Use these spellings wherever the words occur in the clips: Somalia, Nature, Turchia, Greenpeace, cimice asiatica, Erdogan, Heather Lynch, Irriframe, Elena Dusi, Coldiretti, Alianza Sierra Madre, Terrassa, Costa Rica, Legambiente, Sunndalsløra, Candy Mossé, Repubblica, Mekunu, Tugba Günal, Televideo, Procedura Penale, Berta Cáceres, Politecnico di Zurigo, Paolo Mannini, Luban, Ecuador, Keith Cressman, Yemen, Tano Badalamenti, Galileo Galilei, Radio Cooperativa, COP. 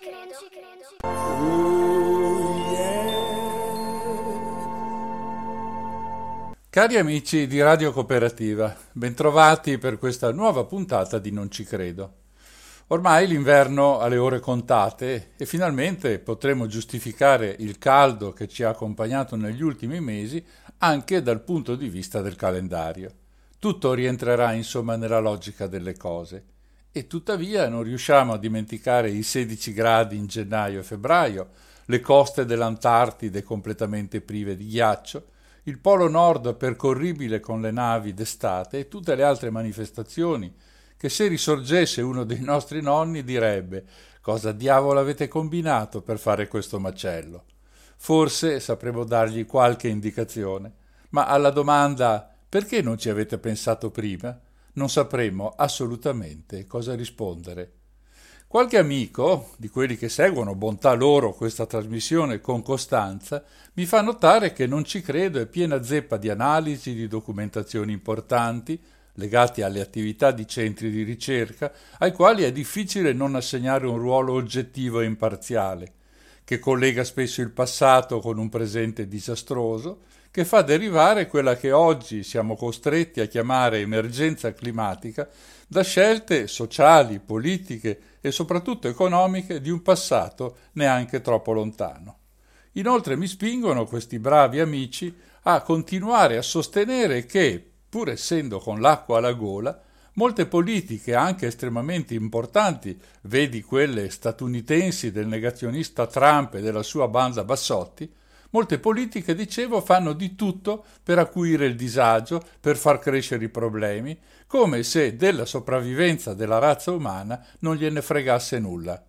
credo. Oh, yeah. Cari amici di Radio Cooperativa, bentrovati per questa nuova puntata di Non ci credo. Ormai l'inverno alle ore contate e finalmente potremo giustificare il caldo che ci ha accompagnato negli ultimi mesi anche dal punto di vista del calendario. Tutto rientrerà insomma nella logica delle cose. E tuttavia non riusciamo a dimenticare i 16 gradi in gennaio e febbraio, le coste dell'Antartide completamente prive di ghiaccio, il Polo Nord percorribile con le navi d'estate e tutte le altre manifestazioni che se risorgesse uno dei nostri nonni direbbe «Cosa diavolo avete combinato per fare questo macello?». Forse sapremo dargli qualche indicazione, ma alla domanda «Perché non ci avete pensato prima?», non sapremo assolutamente cosa rispondere. Qualche amico, di quelli che seguono bontà loro questa trasmissione con costanza, mi fa notare che Non ci credo è piena zeppa di analisi, di documentazioni importanti, legati alle attività di centri di ricerca, ai quali è difficile non assegnare un ruolo oggettivo e imparziale, che collega spesso il passato con un presente disastroso, che fa derivare quella che oggi siamo costretti a chiamare emergenza climatica da scelte sociali, politiche e soprattutto economiche di un passato neanche troppo lontano. Inoltre mi spingono questi bravi amici a continuare a sostenere che, pur essendo con l'acqua alla gola, molte politiche anche estremamente importanti, vedi quelle statunitensi del negazionista Trump e della sua banda Bassotti, molte politiche, dicevo, fanno di tutto per acuire il disagio, per far crescere i problemi, come se della sopravvivenza della razza umana non gliene fregasse nulla.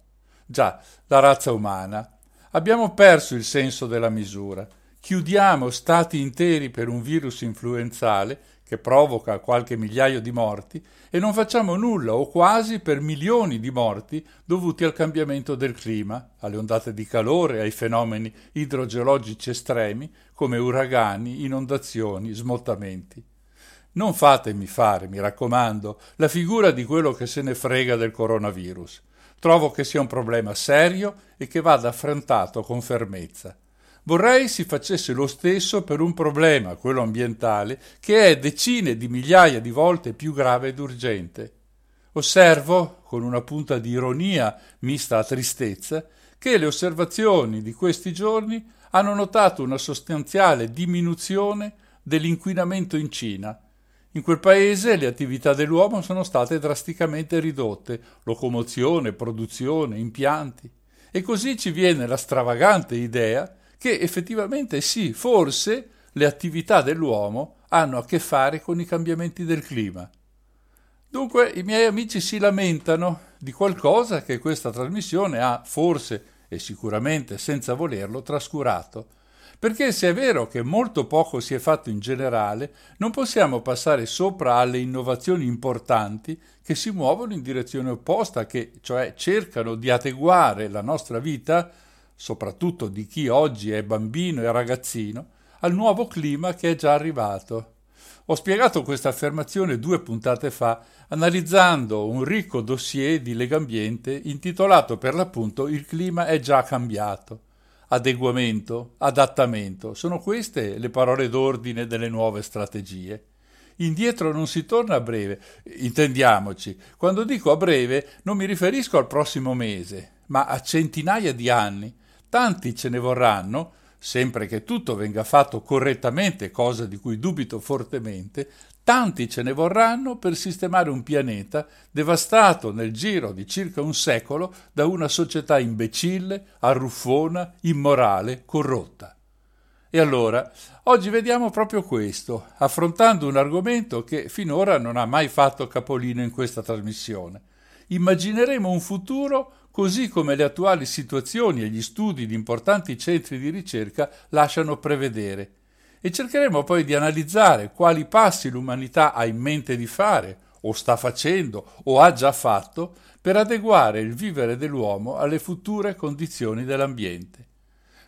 Già, la razza umana. Abbiamo perso il senso della misura. Chiudiamo stati interi per un virus influenzale che provoca qualche migliaio di morti e non facciamo nulla o quasi per milioni di morti dovuti al cambiamento del clima, alle ondate di calore, ai fenomeni idrogeologici estremi come uragani, inondazioni, smottamenti. Non fatemi fare, mi raccomando, la figura di quello che se ne frega del coronavirus. Trovo che sia un problema serio e che vada affrontato con fermezza. Vorrei si facesse lo stesso per un problema, quello ambientale, che è decine di migliaia di volte più grave ed urgente. Osservo, con una punta di ironia mista a tristezza, che le osservazioni di questi giorni hanno notato una sostanziale diminuzione dell'inquinamento in Cina. In quel paese le attività dell'uomo sono state drasticamente ridotte, locomozione, produzione, impianti. E così ci viene la stravagante idea che effettivamente sì, forse le attività dell'uomo hanno a che fare con i cambiamenti del clima. Dunque i miei amici si lamentano di qualcosa che questa trasmissione ha forse e sicuramente senza volerlo trascurato, perché se è vero che molto poco si è fatto in generale, non possiamo passare sopra alle innovazioni importanti che si muovono in direzione opposta, che cioè cercano di adeguare la nostra vita, soprattutto di chi oggi è bambino e ragazzino, al nuovo clima che è già arrivato. Ho spiegato questa affermazione 2 puntate fa, analizzando un ricco dossier di Legambiente intitolato per l'appunto «Il clima è già cambiato». Adeguamento, adattamento, sono queste le parole d'ordine delle nuove strategie. Indietro non si torna a breve, intendiamoci. Quando dico a breve non mi riferisco al prossimo mese, ma a centinaia di anni. Tanti ce ne vorranno, sempre che tutto venga fatto correttamente, cosa di cui dubito fortemente, tanti ce ne vorranno per sistemare un pianeta devastato nel giro di circa un secolo da una società imbecille, arruffona, immorale, corrotta. E allora, oggi vediamo proprio questo, affrontando un argomento che finora non ha mai fatto capolino in questa trasmissione. Immagineremo un futuro così come le attuali situazioni e gli studi di importanti centri di ricerca lasciano prevedere. E cercheremo poi di analizzare quali passi l'umanità ha in mente di fare, o sta facendo, o ha già fatto, per adeguare il vivere dell'uomo alle future condizioni dell'ambiente.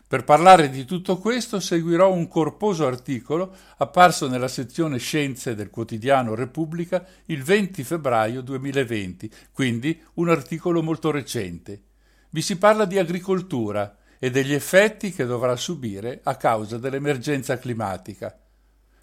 Per parlare di tutto questo seguirò un corposo articolo apparso nella sezione Scienze del quotidiano Repubblica il 20 febbraio 2020, quindi un articolo molto recente. Vi si parla di agricoltura e degli effetti che dovrà subire a causa dell'emergenza climatica.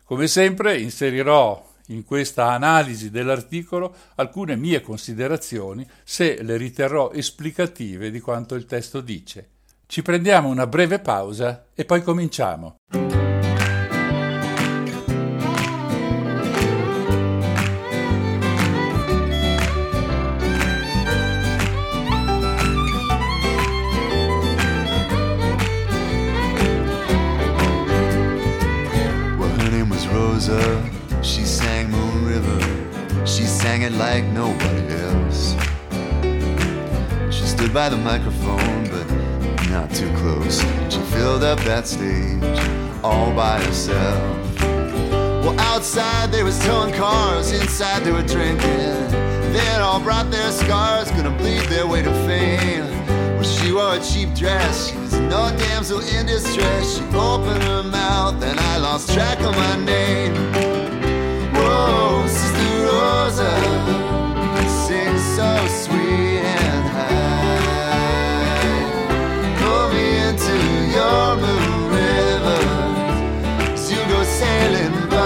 Come sempre inserirò in questa analisi dell'articolo alcune mie considerazioni, se le riterrò esplicative di quanto il testo dice. Ci prendiamo una breve pausa e poi cominciamo. Well, her name was Rosa. She sang Moon River. She sang it like nobody else. She stood by the microphone, but not too close. She filled up that stage all by herself. Well, outside they was towing cars, inside they were drinking. They'd all brought their scars, gonna bleed their way to fame. Well, she wore a cheap dress, she was no damsel in distress. She opened her mouth and I lost track of my name. Whoa, Sister Rosa sings so sweet and high. Into your moon rivers, you go sailing by.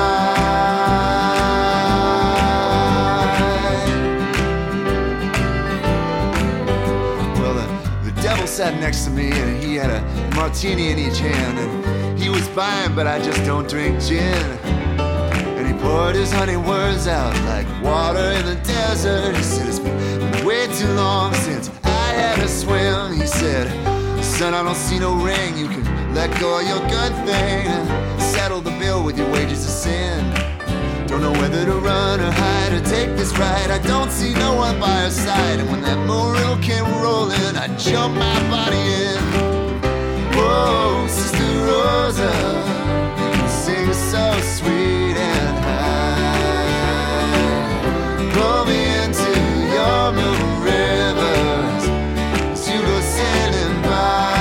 Well, the devil sat next to me and he had a martini in each hand. And he was fine, but I just don't drink gin. And he poured his honey words out like water in the desert. He said, it's been way too long since I had a swim. He said, son, I don't see no ring. You can let go of your good thing. Settle the bill with your wages of sin. Don't know whether to run or hide or take this ride. I don't see no one by her side. And when that moon reel came rolling, I jumped my body in. Whoa, Sister Rosa sings so sweet and high. Blow me into your moon rivers as you go sailing by.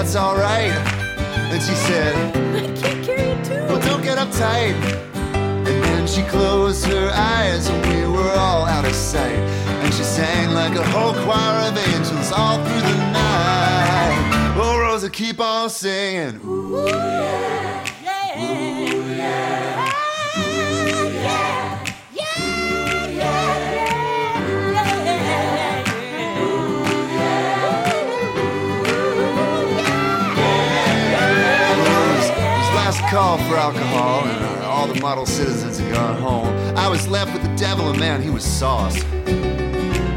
That's alright. And she said, I can't carry it too. Well, don't get uptight. And then she closed her eyes and we were all out of sight. And she sang like a whole choir of angels all through the night. Oh, Rosa, keep on singing. Ooh, yeah, yeah, ooh, yeah. Call for alcohol and all the model citizens had gone home. I was left with the devil and man, he was sauce.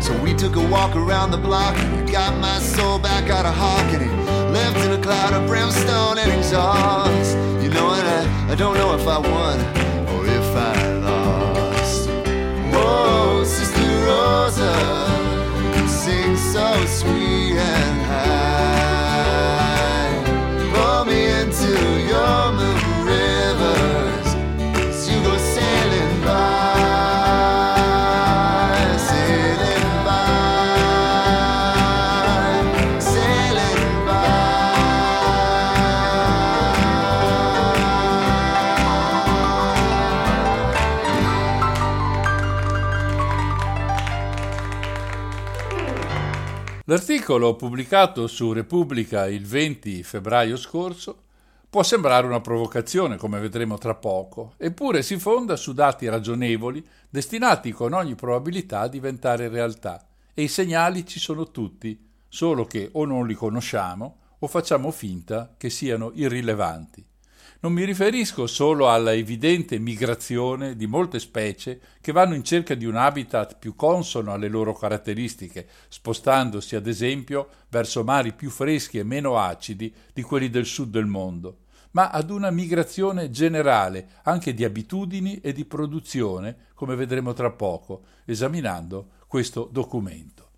So we took a walk around the block and I got my soul back out of hock. And he lived in a cloud of brimstone and exhaust. You know, and I don't know if I won or if I lost. Whoa, Sister Rosa sings so sweet and high. To your moon rivers as you go sailing by, sailing by, sailing by. L'articolo pubblicato su Repubblica il 20 febbraio scorso può sembrare una provocazione, come vedremo tra poco, eppure si fonda su dati ragionevoli destinati con ogni probabilità a diventare realtà, e i segnali ci sono tutti, solo che o non li conosciamo o facciamo finta che siano irrilevanti. Non mi riferisco solo alla evidente migrazione di molte specie che vanno in cerca di un habitat più consono alle loro caratteristiche, spostandosi ad esempio verso mari più freschi e meno acidi di quelli del sud del mondo, ma ad una migrazione generale, anche di abitudini e di produzione, come vedremo tra poco, esaminando questo documento.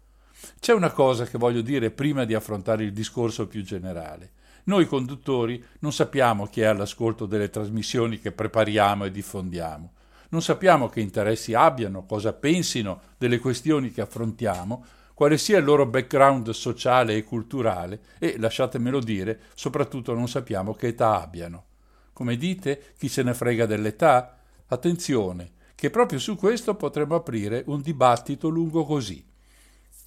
C'è una cosa che voglio dire prima di affrontare il discorso più generale. Noi conduttori non sappiamo chi è all'ascolto delle trasmissioni che prepariamo e diffondiamo. Non sappiamo che interessi abbiano, cosa pensino delle questioni che affrontiamo, quale sia il loro background sociale e culturale e, lasciatemelo dire, soprattutto non sappiamo che età abbiano. Come dite, chi se ne frega dell'età? Attenzione, che proprio su questo potremmo aprire un dibattito lungo così.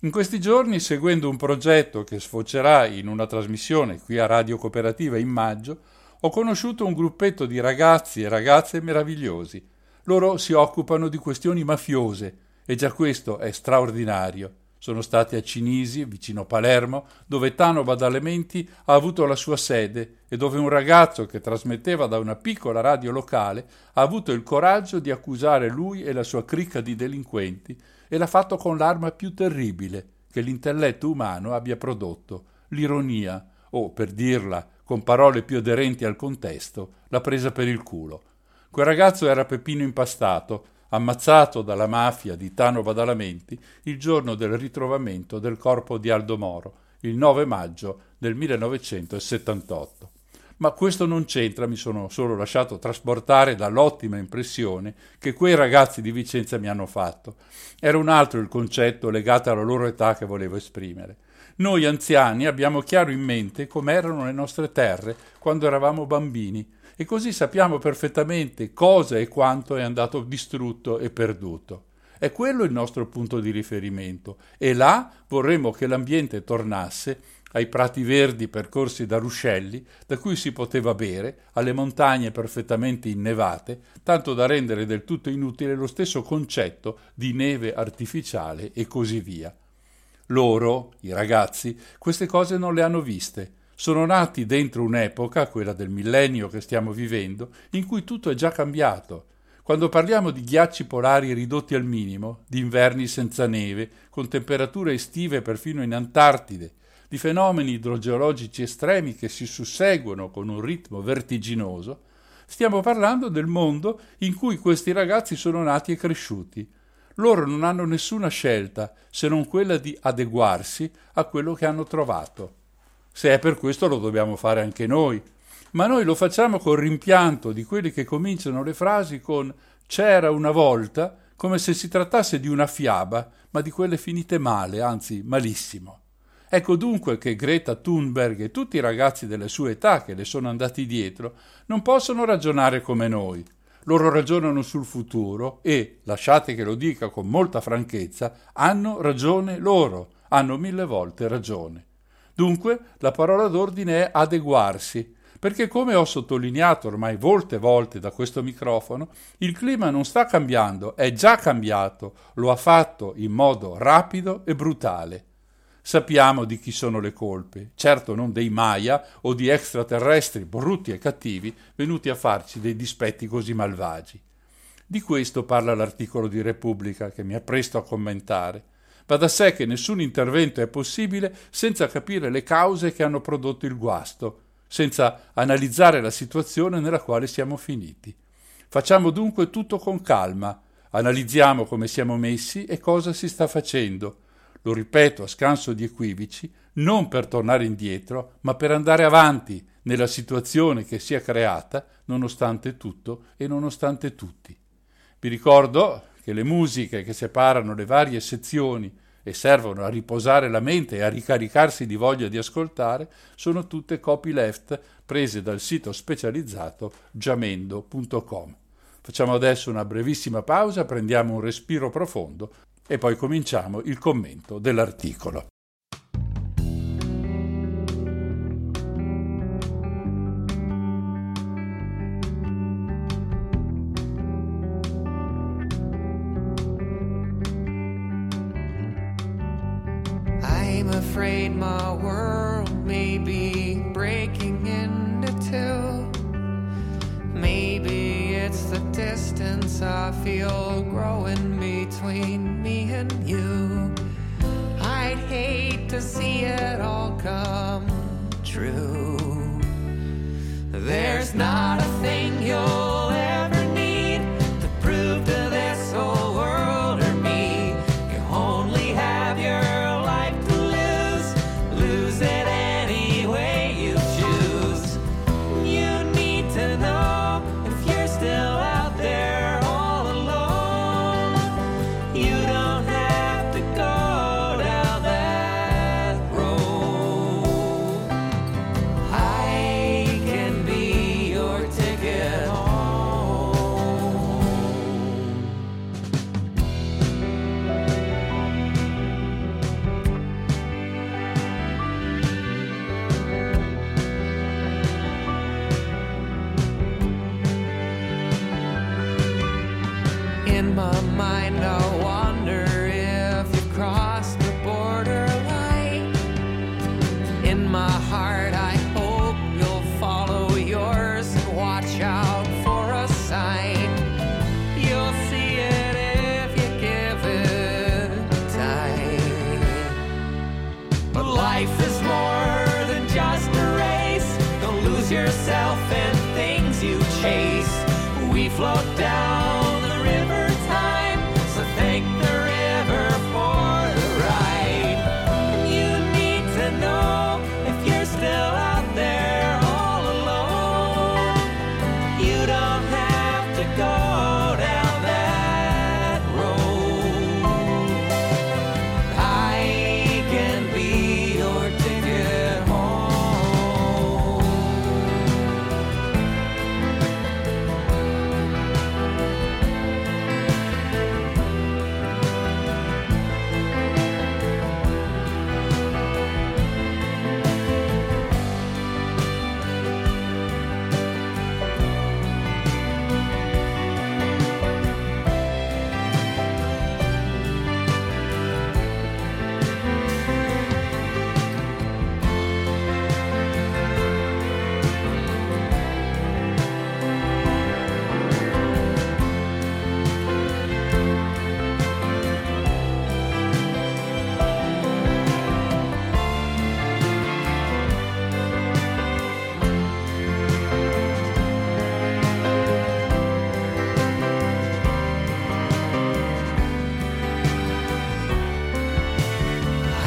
In questi giorni, seguendo un progetto che sfocerà in una trasmissione qui a Radio Cooperativa in maggio, ho conosciuto un gruppetto di ragazzi e ragazze meravigliosi. Loro si occupano di questioni mafiose e già questo è straordinario. Sono stati a Cinisi, vicino Palermo, dove Tano Badalamenti ha avuto la sua sede e dove un ragazzo che trasmetteva da una piccola radio locale ha avuto il coraggio di accusare lui e la sua cricca di delinquenti e l'ha fatto con l'arma più terribile che l'intelletto umano abbia prodotto, l'ironia, o, per dirla con parole più aderenti al contesto, la presa per il culo. Quel ragazzo era Peppino Impastato, ammazzato dalla mafia di Tano Badalamenti il giorno del ritrovamento del corpo di Aldo Moro, il 9 maggio del 1978. Ma questo non c'entra, mi sono solo lasciato trasportare dall'ottima impressione che quei ragazzi di Vicenza mi hanno fatto. Era un altro il concetto legato alla loro età che volevo esprimere. Noi anziani abbiamo chiaro in mente com'erano le nostre terre quando eravamo bambini, e così sappiamo perfettamente cosa e quanto è andato distrutto e perduto. È quello il nostro punto di riferimento e là vorremmo che l'ambiente tornasse ai prati verdi percorsi da ruscelli da cui si poteva bere, alle montagne perfettamente innevate, tanto da rendere del tutto inutile lo stesso concetto di neve artificiale e così via. Loro, i ragazzi, queste cose non le hanno viste. Sono nati dentro un'epoca, quella del millennio che stiamo vivendo, in cui tutto è già cambiato. Quando parliamo di ghiacci polari ridotti al minimo, di inverni senza neve, con temperature estive perfino in Antartide, di fenomeni idrogeologici estremi che si susseguono con un ritmo vertiginoso, stiamo parlando del mondo in cui questi ragazzi sono nati e cresciuti. Loro non hanno nessuna scelta se non quella di adeguarsi a quello che hanno trovato. Se è per questo lo dobbiamo fare anche noi, ma noi lo facciamo col rimpianto di quelli che cominciano le frasi con «c'era una volta», come se si trattasse di una fiaba, ma di quelle finite male, anzi malissimo. Ecco dunque che Greta Thunberg e tutti i ragazzi della sua età che le sono andati dietro non possono ragionare come noi. Loro ragionano sul futuro e, lasciate che lo dica con molta franchezza, hanno ragione loro, hanno 1000 volte ragione. Dunque, la parola d'ordine è adeguarsi, perché come ho sottolineato ormai molte volte da questo microfono, il clima non sta cambiando, è già cambiato, lo ha fatto in modo rapido e brutale. Sappiamo di chi sono le colpe, certo non dei Maya o di extraterrestri brutti e cattivi venuti a farci dei dispetti così malvagi. Di questo parla l'articolo di Repubblica che mi appresto a commentare. Va da sé che nessun intervento è possibile senza capire le cause che hanno prodotto il guasto, senza analizzare la situazione nella quale siamo finiti. Facciamo dunque tutto con calma, analizziamo come siamo messi e cosa si sta facendo. Lo ripeto a scanso di equivoci, non per tornare indietro, ma per andare avanti nella situazione che si è creata, nonostante tutto e nonostante tutti. Vi ricordo che le musiche che separano le varie sezioni e servono a riposare la mente e a ricaricarsi di voglia di ascoltare sono tutte copyleft prese dal sito specializzato giamendo.com. Facciamo adesso una brevissima pausa, prendiamo un respiro profondo e poi cominciamo il commento dell'articolo. Afraid my world may be breaking into two. Maybe it's the distance I feel growing between me and you. I'd hate to see it all come true. There's not a thing you'll ever need to prove to this whole world or me. You only have your life to lose. Lose it any way you choose. You need to know if you're still out there all alone. You don't have to go down that road. I can be your ticket home. In my mind, I wonder if you crossed the borderline. In my heart, I hope you'll follow yours and watch out for a sign. You'll see it if you give it time. But life is more than just a race. Don't lose yourself in things you chase. We float down the river time, so thank the river for the ride. You need to know if you're still out there all alone. You don't have to go down that road. I can be your ticket home.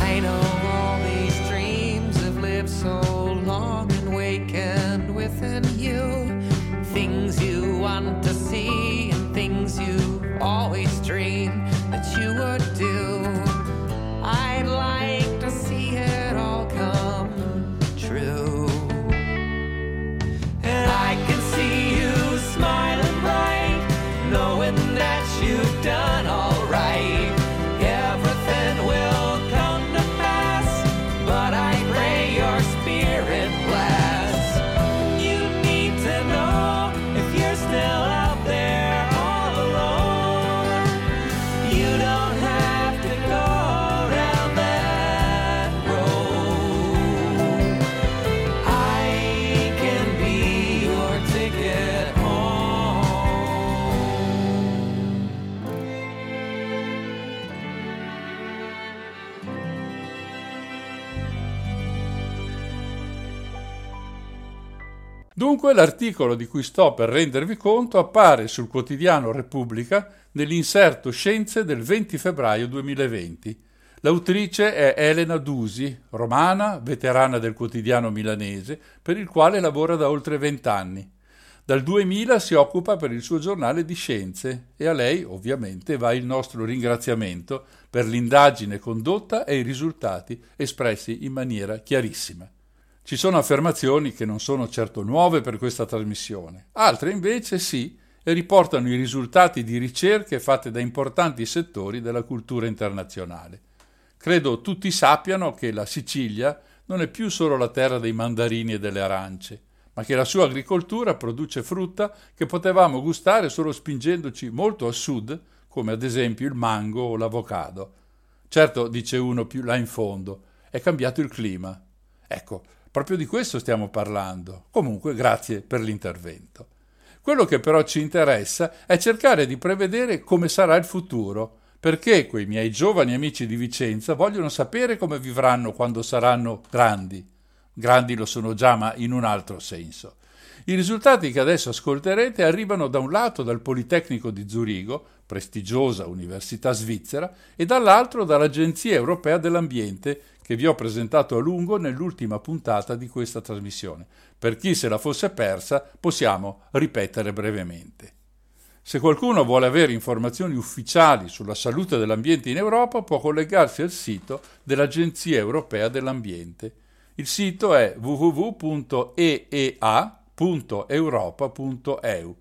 I know all these dreams have lived so long and wakened within you. Things you want to see and things you always dream that you would do. I'd like to see it all come true. And I can see you smiling bright, knowing that you've done all right. Everything will come to pass, but I pray your spirit blasts. You need to know if you're still out there all alone. You don't have to go down that road. I can be your ticket home. Dunque l'articolo di cui sto per rendervi conto appare sul quotidiano Repubblica nell'inserto Scienze del 20 febbraio 2020. L'autrice è Elena Dusi, romana, veterana del quotidiano milanese, per il quale lavora da oltre 20 anni. Dal 2000 si occupa per il suo giornale di scienze e a lei ovviamente va il nostro ringraziamento per l'indagine condotta e i risultati espressi in maniera chiarissima. Ci sono affermazioni che non sono certo nuove per questa trasmissione, altre invece sì, e riportano i risultati di ricerche fatte da importanti settori della cultura internazionale. Credo tutti sappiano che la Sicilia non è più solo la terra dei mandarini e delle arance, ma che la sua agricoltura produce frutta che potevamo gustare solo spingendoci molto a sud, come ad esempio il mango o l'avocado. Certo, dice uno più là in fondo, è cambiato il clima. Ecco, proprio di questo stiamo parlando. Comunque, grazie per l'intervento. Quello che però ci interessa è cercare di prevedere come sarà il futuro, perché quei miei giovani amici di Vicenza vogliono sapere come vivranno quando saranno grandi. Grandi lo sono già, ma in un altro senso. I risultati che adesso ascolterete arrivano da un lato dal Politecnico di Zurigo, prestigiosa università svizzera, e dall'altro dall'Agenzia Europea dell'Ambiente, che vi ho presentato a lungo nell'ultima puntata di questa trasmissione. Per chi se la fosse persa, possiamo ripetere brevemente. Se qualcuno vuole avere informazioni ufficiali sulla salute dell'ambiente in Europa, può collegarsi al sito dell'Agenzia Europea dell'Ambiente. Il sito è www.eea.europa.eu.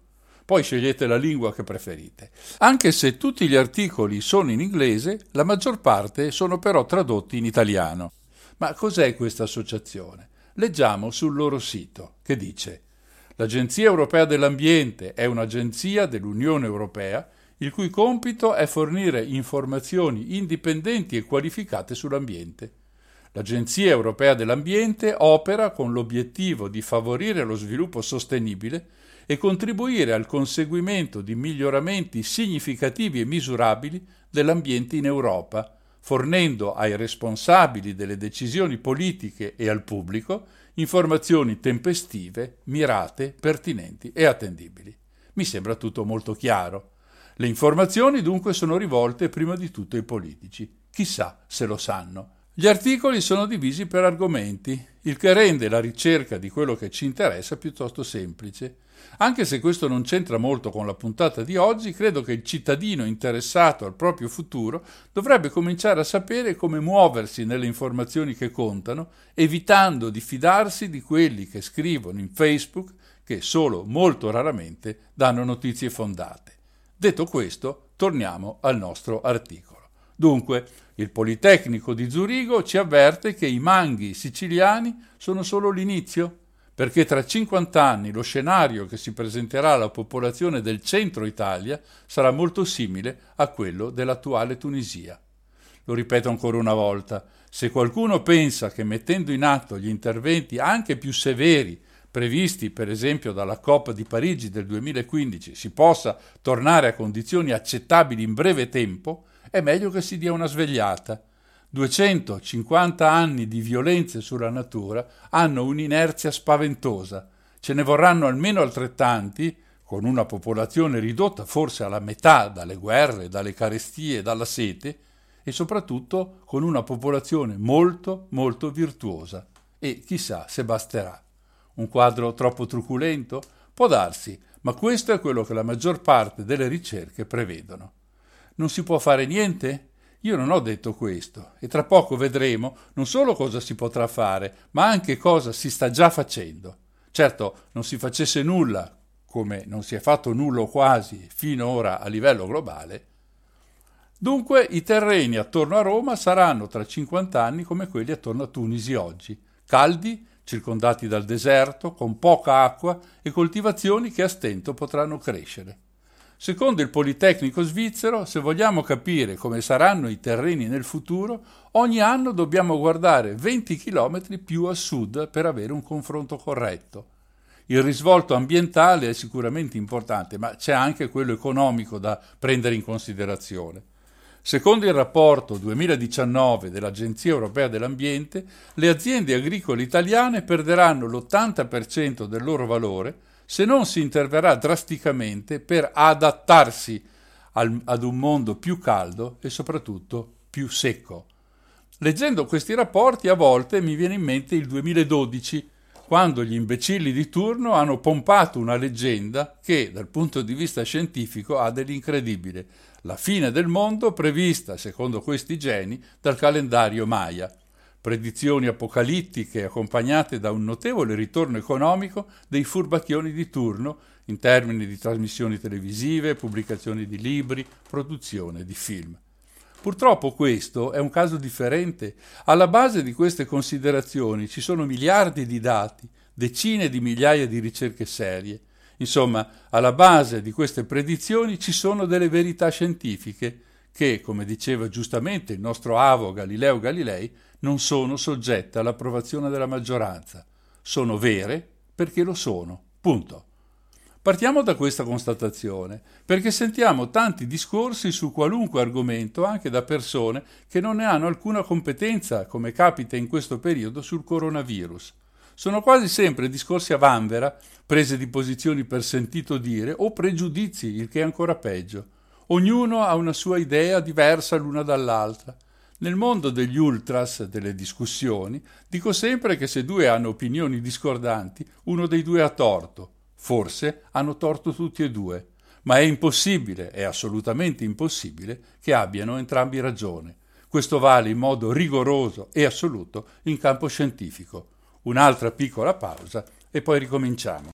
Poi scegliete la lingua che preferite. Anche se tutti gli articoli sono in inglese, la maggior parte sono però tradotti in italiano. Ma cos'è questa associazione? Leggiamo sul loro sito, che dice: l'Agenzia Europea dell'Ambiente è un'agenzia dell'Unione Europea il cui compito è fornire informazioni indipendenti e qualificate sull'ambiente. L'Agenzia Europea dell'Ambiente opera con l'obiettivo di favorire lo sviluppo sostenibile e contribuire al conseguimento di miglioramenti significativi e misurabili dell'ambiente in Europa, fornendo ai responsabili delle decisioni politiche e al pubblico informazioni tempestive, mirate, pertinenti e attendibili. Mi sembra tutto molto chiaro. Le informazioni dunque sono rivolte prima di tutto ai politici. Chissà se lo sanno. Gli articoli sono divisi per argomenti, il che rende la ricerca di quello che ci interessa piuttosto semplice. Anche se questo non c'entra molto con la puntata di oggi, credo che il cittadino interessato al proprio futuro dovrebbe cominciare a sapere come muoversi nelle informazioni che contano, evitando di fidarsi di quelli che scrivono in Facebook, che solo molto raramente danno notizie fondate. Detto questo, torniamo al nostro articolo. Dunque, il Politecnico di Zurigo ci avverte che i manghi siciliani sono solo l'inizio, perché tra 50 anni lo scenario che si presenterà alla popolazione del centro Italia sarà molto simile a quello dell'attuale Tunisia. Lo ripeto ancora una volta, se qualcuno pensa che mettendo in atto gli interventi anche più severi, previsti per esempio dalla COP di Parigi del 2015, si possa tornare a condizioni accettabili in breve tempo, è meglio che si dia una svegliata. 250 anni di violenze sulla natura hanno un'inerzia spaventosa. Ce ne vorranno almeno altrettanti, con una popolazione ridotta forse alla metà dalle guerre, dalle carestie, dalla sete, e soprattutto con una popolazione molto, molto virtuosa. E chissà se basterà. Un quadro troppo truculento? Può darsi, ma questo è quello che la maggior parte delle ricerche prevedono. Non si può fare niente? Io non ho detto questo, e tra poco vedremo non solo cosa si potrà fare, ma anche cosa si sta già facendo. Certo, non si facesse nulla, come non si è fatto nulla quasi finora a livello globale. Dunque, i terreni attorno a Roma saranno tra 50 anni come quelli attorno a Tunisi oggi, caldi, circondati dal deserto, con poca acqua e coltivazioni che a stento potranno crescere. Secondo il Politecnico svizzero, se vogliamo capire come saranno i terreni nel futuro, ogni anno dobbiamo guardare 20 km più a sud per avere un confronto corretto. Il risvolto ambientale è sicuramente importante, ma c'è anche quello economico da prendere in considerazione. Secondo il rapporto 2019 dell'Agenzia Europea dell'Ambiente, le aziende agricole italiane perderanno l'80% del loro valore se non si interverrà drasticamente per adattarsi ad un mondo più caldo e soprattutto più secco. Leggendo questi rapporti a volte mi viene in mente il 2012, quando gli imbecilli di turno hanno pompato una leggenda che, dal punto di vista scientifico, ha dell'incredibile: la fine del mondo prevista, secondo questi geni, dal calendario Maya. Predizioni apocalittiche accompagnate da un notevole ritorno economico dei furbacchioni di turno in termini di trasmissioni televisive, pubblicazioni di libri, produzione di film. Purtroppo questo è un caso differente. Alla base di queste considerazioni ci sono miliardi di dati, decine di migliaia di ricerche serie. Insomma, alla base di queste predizioni ci sono delle verità scientifiche che, come diceva giustamente il nostro avo Galileo Galilei, non sono soggette all'approvazione della maggioranza. Sono vere perché lo sono. Punto. Partiamo da questa constatazione, perché sentiamo tanti discorsi su qualunque argomento, anche da persone che non ne hanno alcuna competenza, come capita in questo periodo sul coronavirus. sono quasi sempre discorsi a vanvera, prese di posizioni per sentito dire o pregiudizi, il che è ancora peggio. Ognuno ha una sua idea diversa l'una dall'altra. Nel mondo degli ultras, delle discussioni, dico sempre che se due hanno opinioni discordanti, uno dei due ha torto. Forse hanno torto tutti e due, ma è impossibile, è assolutamente impossibile, che abbiano entrambi ragione. Questo vale in modo rigoroso e assoluto in campo scientifico. Un'altra piccola pausa e poi ricominciamo.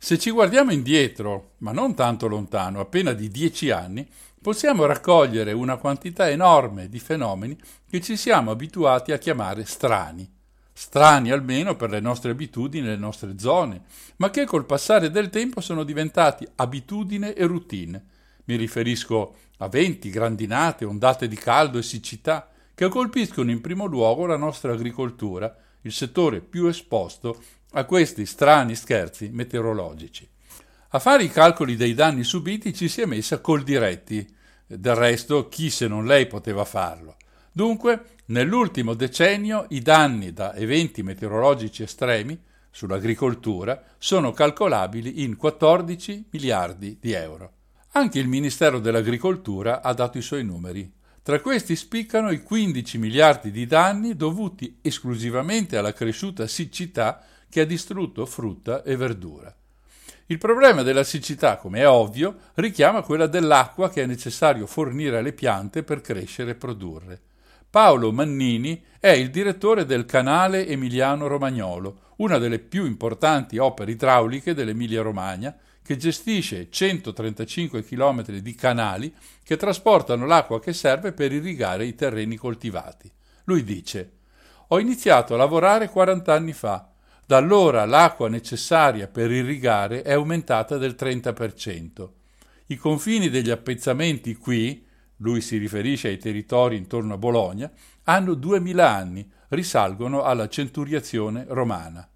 Se ci guardiamo indietro, ma non tanto lontano, appena di 10 anni, possiamo raccogliere una quantità enorme di fenomeni che ci siamo abituati a chiamare strani. Strani almeno per le nostre abitudini e le nostre zone, ma che col passare del tempo sono diventati abitudine e routine. Mi riferisco a venti, grandinate, ondate di caldo e siccità che colpiscono in primo luogo la nostra agricoltura, il settore più esposto a questi strani scherzi meteorologici. A fare i calcoli dei danni subiti ci si è messa Coldiretti, del resto chi se non lei poteva farlo. Dunque, nell'ultimo decennio i danni da eventi meteorologici estremi sull'agricoltura sono calcolabili in 14 miliardi di euro. Anche il Ministero dell'Agricoltura ha dato i suoi numeri. Tra questi spiccano i 15 miliardi di danni dovuti esclusivamente alla cresciuta siccità che ha distrutto frutta e verdura. Il problema della siccità, come è ovvio, richiama quella dell'acqua che è necessario fornire alle piante per crescere e produrre. Paolo Mannini è il direttore del Canale Emiliano Romagnolo, una delle più importanti opere idrauliche dell'Emilia-Romagna, che gestisce 135 km di canali che trasportano l'acqua che serve per irrigare i terreni coltivati. Lui dice: «Ho iniziato a lavorare 40 anni fa. Da allora l'acqua necessaria per irrigare è aumentata del 30%. I confini degli appezzamenti qui», lui si riferisce ai territori intorno a Bologna, «hanno 2000 anni, risalgono alla centuriazione romana».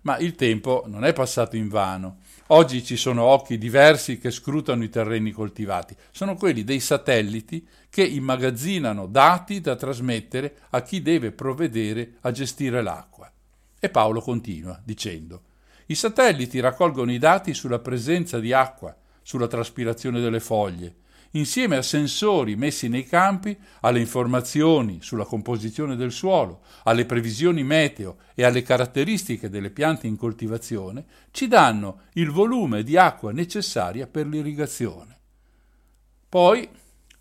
Ma il tempo non è passato invano. Oggi ci sono occhi diversi che scrutano i terreni coltivati. Sono quelli dei satelliti che immagazzinano dati da trasmettere a chi deve provvedere a gestire l'acqua. E Paolo continua dicendo: «I satelliti raccolgono i dati sulla presenza di acqua, sulla traspirazione delle foglie, insieme a sensori messi nei campi, alle informazioni sulla composizione del suolo, alle previsioni meteo e alle caratteristiche delle piante in coltivazione, ci danno il volume di acqua necessaria per l'irrigazione. Poi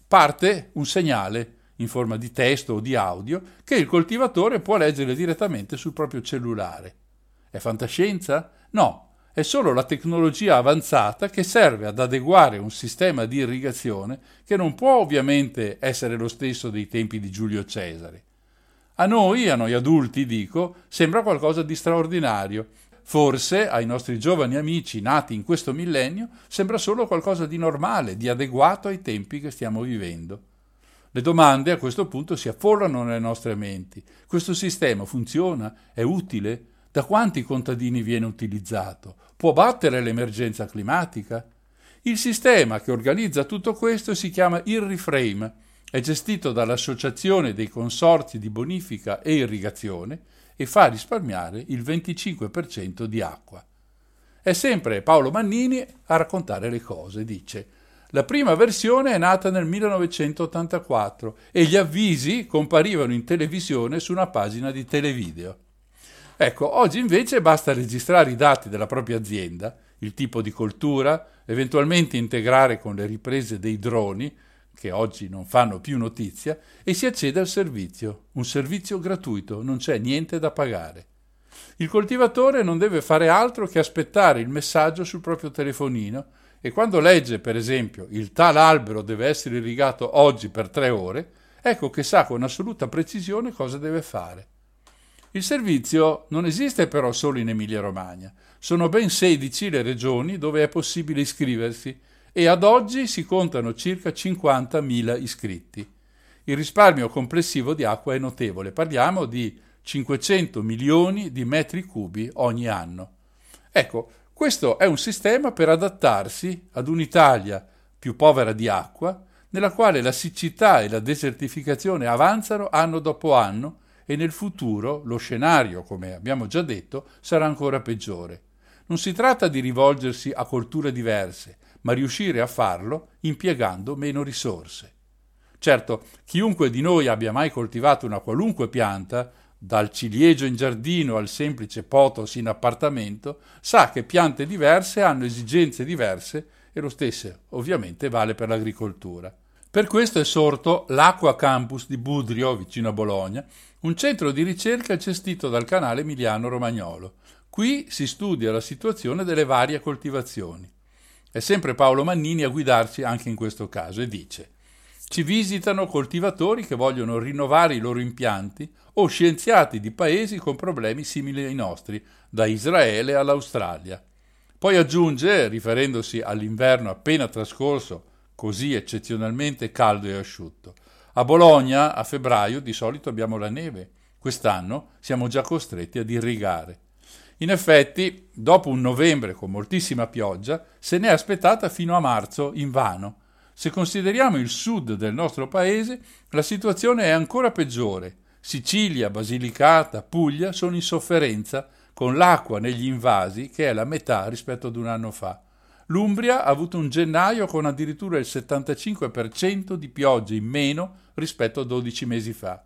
parte un segnale in forma di testo o di audio che il coltivatore può leggere direttamente sul proprio cellulare. È fantascienza? No. È solo la tecnologia avanzata che serve ad adeguare un sistema di irrigazione che non può ovviamente essere lo stesso dei tempi di Giulio Cesare. A noi adulti, dico, sembra qualcosa di straordinario. Forse ai nostri giovani amici nati in questo millennio sembra solo qualcosa di normale, di adeguato ai tempi che stiamo vivendo. Le domande a questo punto si affollano nelle nostre menti. Questo sistema funziona? È utile? Da quanti contadini viene utilizzato? Può battere l'emergenza climatica? Il sistema che organizza tutto questo si chiama Irriframe, è gestito dall'Associazione dei Consorzi di Bonifica e Irrigazione e fa risparmiare il 25% di acqua. È sempre Paolo Mannini a raccontare le cose, dice: «La prima versione è nata nel 1984 e gli avvisi comparivano in televisione su una pagina di Televideo. Ecco, oggi invece basta registrare i dati della propria azienda, il tipo di coltura, eventualmente integrare con le riprese dei droni, che oggi non fanno più notizia, e si accede al servizio, un servizio gratuito, non c'è niente da pagare. Il coltivatore non deve fare altro che aspettare il messaggio sul proprio telefonino e quando legge, per esempio, il tal albero deve essere irrigato oggi per 3 ore, ecco che sa con assoluta precisione cosa deve fare. Il servizio non esiste però solo in Emilia-Romagna, sono ben 16 le regioni dove è possibile iscriversi e ad oggi si contano circa 50.000 iscritti. Il risparmio complessivo di acqua è notevole, parliamo di 500 milioni di metri cubi ogni anno. Ecco, questo è un sistema per adattarsi ad un'Italia più povera di acqua, nella quale la siccità e la desertificazione avanzano anno dopo anno e nel futuro lo scenario, come abbiamo già detto, sarà ancora peggiore. Non si tratta di rivolgersi a colture diverse, ma riuscire a farlo impiegando meno risorse. Certo, chiunque di noi abbia mai coltivato una qualunque pianta, dal ciliegio in giardino al semplice potos in appartamento, sa che piante diverse hanno esigenze diverse e lo stesso ovviamente vale per l'agricoltura. Per questo è sorto l'Acqua Campus di Budrio, vicino a Bologna, un centro di ricerca gestito dal Canale Emiliano Romagnolo. Qui si studia la situazione delle varie coltivazioni. È sempre Paolo Mannini a guidarci anche in questo caso e dice: «Ci visitano coltivatori che vogliono rinnovare i loro impianti o scienziati di paesi con problemi simili ai nostri, da Israele all'Australia». Poi aggiunge, riferendosi all'inverno appena trascorso, così eccezionalmente caldo e asciutto: «A Bologna a febbraio di solito abbiamo la neve, quest'anno siamo già costretti ad irrigare». In effetti, dopo un novembre con moltissima pioggia, se n'è aspettata fino a marzo invano. Se consideriamo il sud del nostro paese, la situazione è ancora peggiore. Sicilia, Basilicata, Puglia sono in sofferenza, con l'acqua negli invasi che è la metà rispetto ad un anno fa. l'Umbria ha avuto un gennaio con addirittura il 75% di piogge in meno rispetto a 12 mesi fa.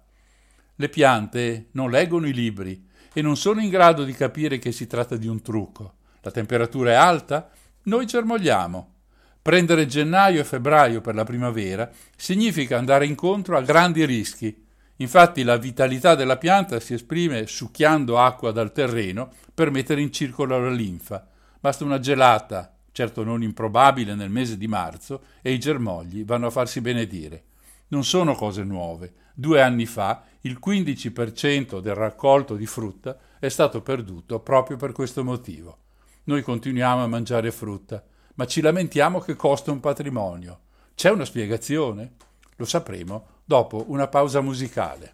Le piante non leggono i libri e non sono in grado di capire che si tratta di un trucco. La temperatura è alta? Noi germogliamo. Prendere gennaio e febbraio per la primavera significa andare incontro a grandi rischi. Infatti la vitalità della pianta si esprime succhiando acqua dal terreno per mettere in circolo la linfa. Basta una gelata, certo non improbabile nel mese di marzo, e i germogli vanno a farsi benedire. Non sono cose nuove. 2 anni fa il 15% del raccolto di frutta è stato perduto proprio per questo motivo. Noi continuiamo a mangiare frutta, ma ci lamentiamo che costa un patrimonio. C'è una spiegazione? Lo sapremo dopo una pausa musicale.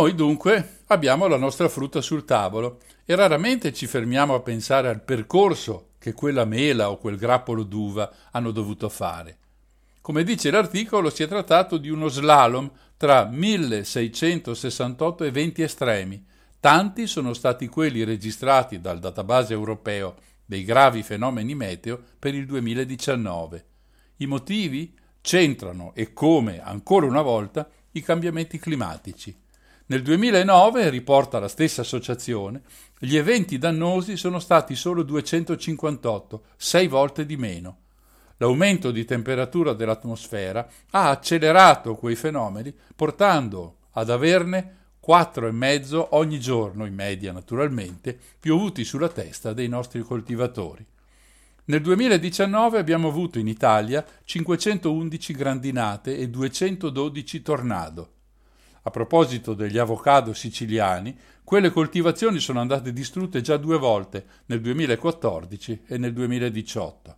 Noi dunque abbiamo la nostra frutta sul tavolo e raramente ci fermiamo a pensare al percorso che quella mela o quel grappolo d'uva hanno dovuto fare. Come dice l'articolo, si è trattato di uno slalom tra 1668 eventi estremi. Tanti sono stati quelli registrati dal database europeo dei gravi fenomeni meteo per il 2019. I motivi c'entrano, e come ancora una volta, i cambiamenti climatici. Nel 2009, riporta la stessa associazione, gli eventi dannosi sono stati solo 258, 6 volte di meno. L'aumento di temperatura dell'atmosfera ha accelerato quei fenomeni, portando ad averne 4,5 ogni giorno, in media naturalmente, piovuti sulla testa dei nostri coltivatori. Nel 2019 abbiamo avuto in Italia 511 grandinate e 212 tornado. A proposito degli avocado siciliani, quelle coltivazioni sono andate distrutte già 2 volte, nel 2014 e nel 2018.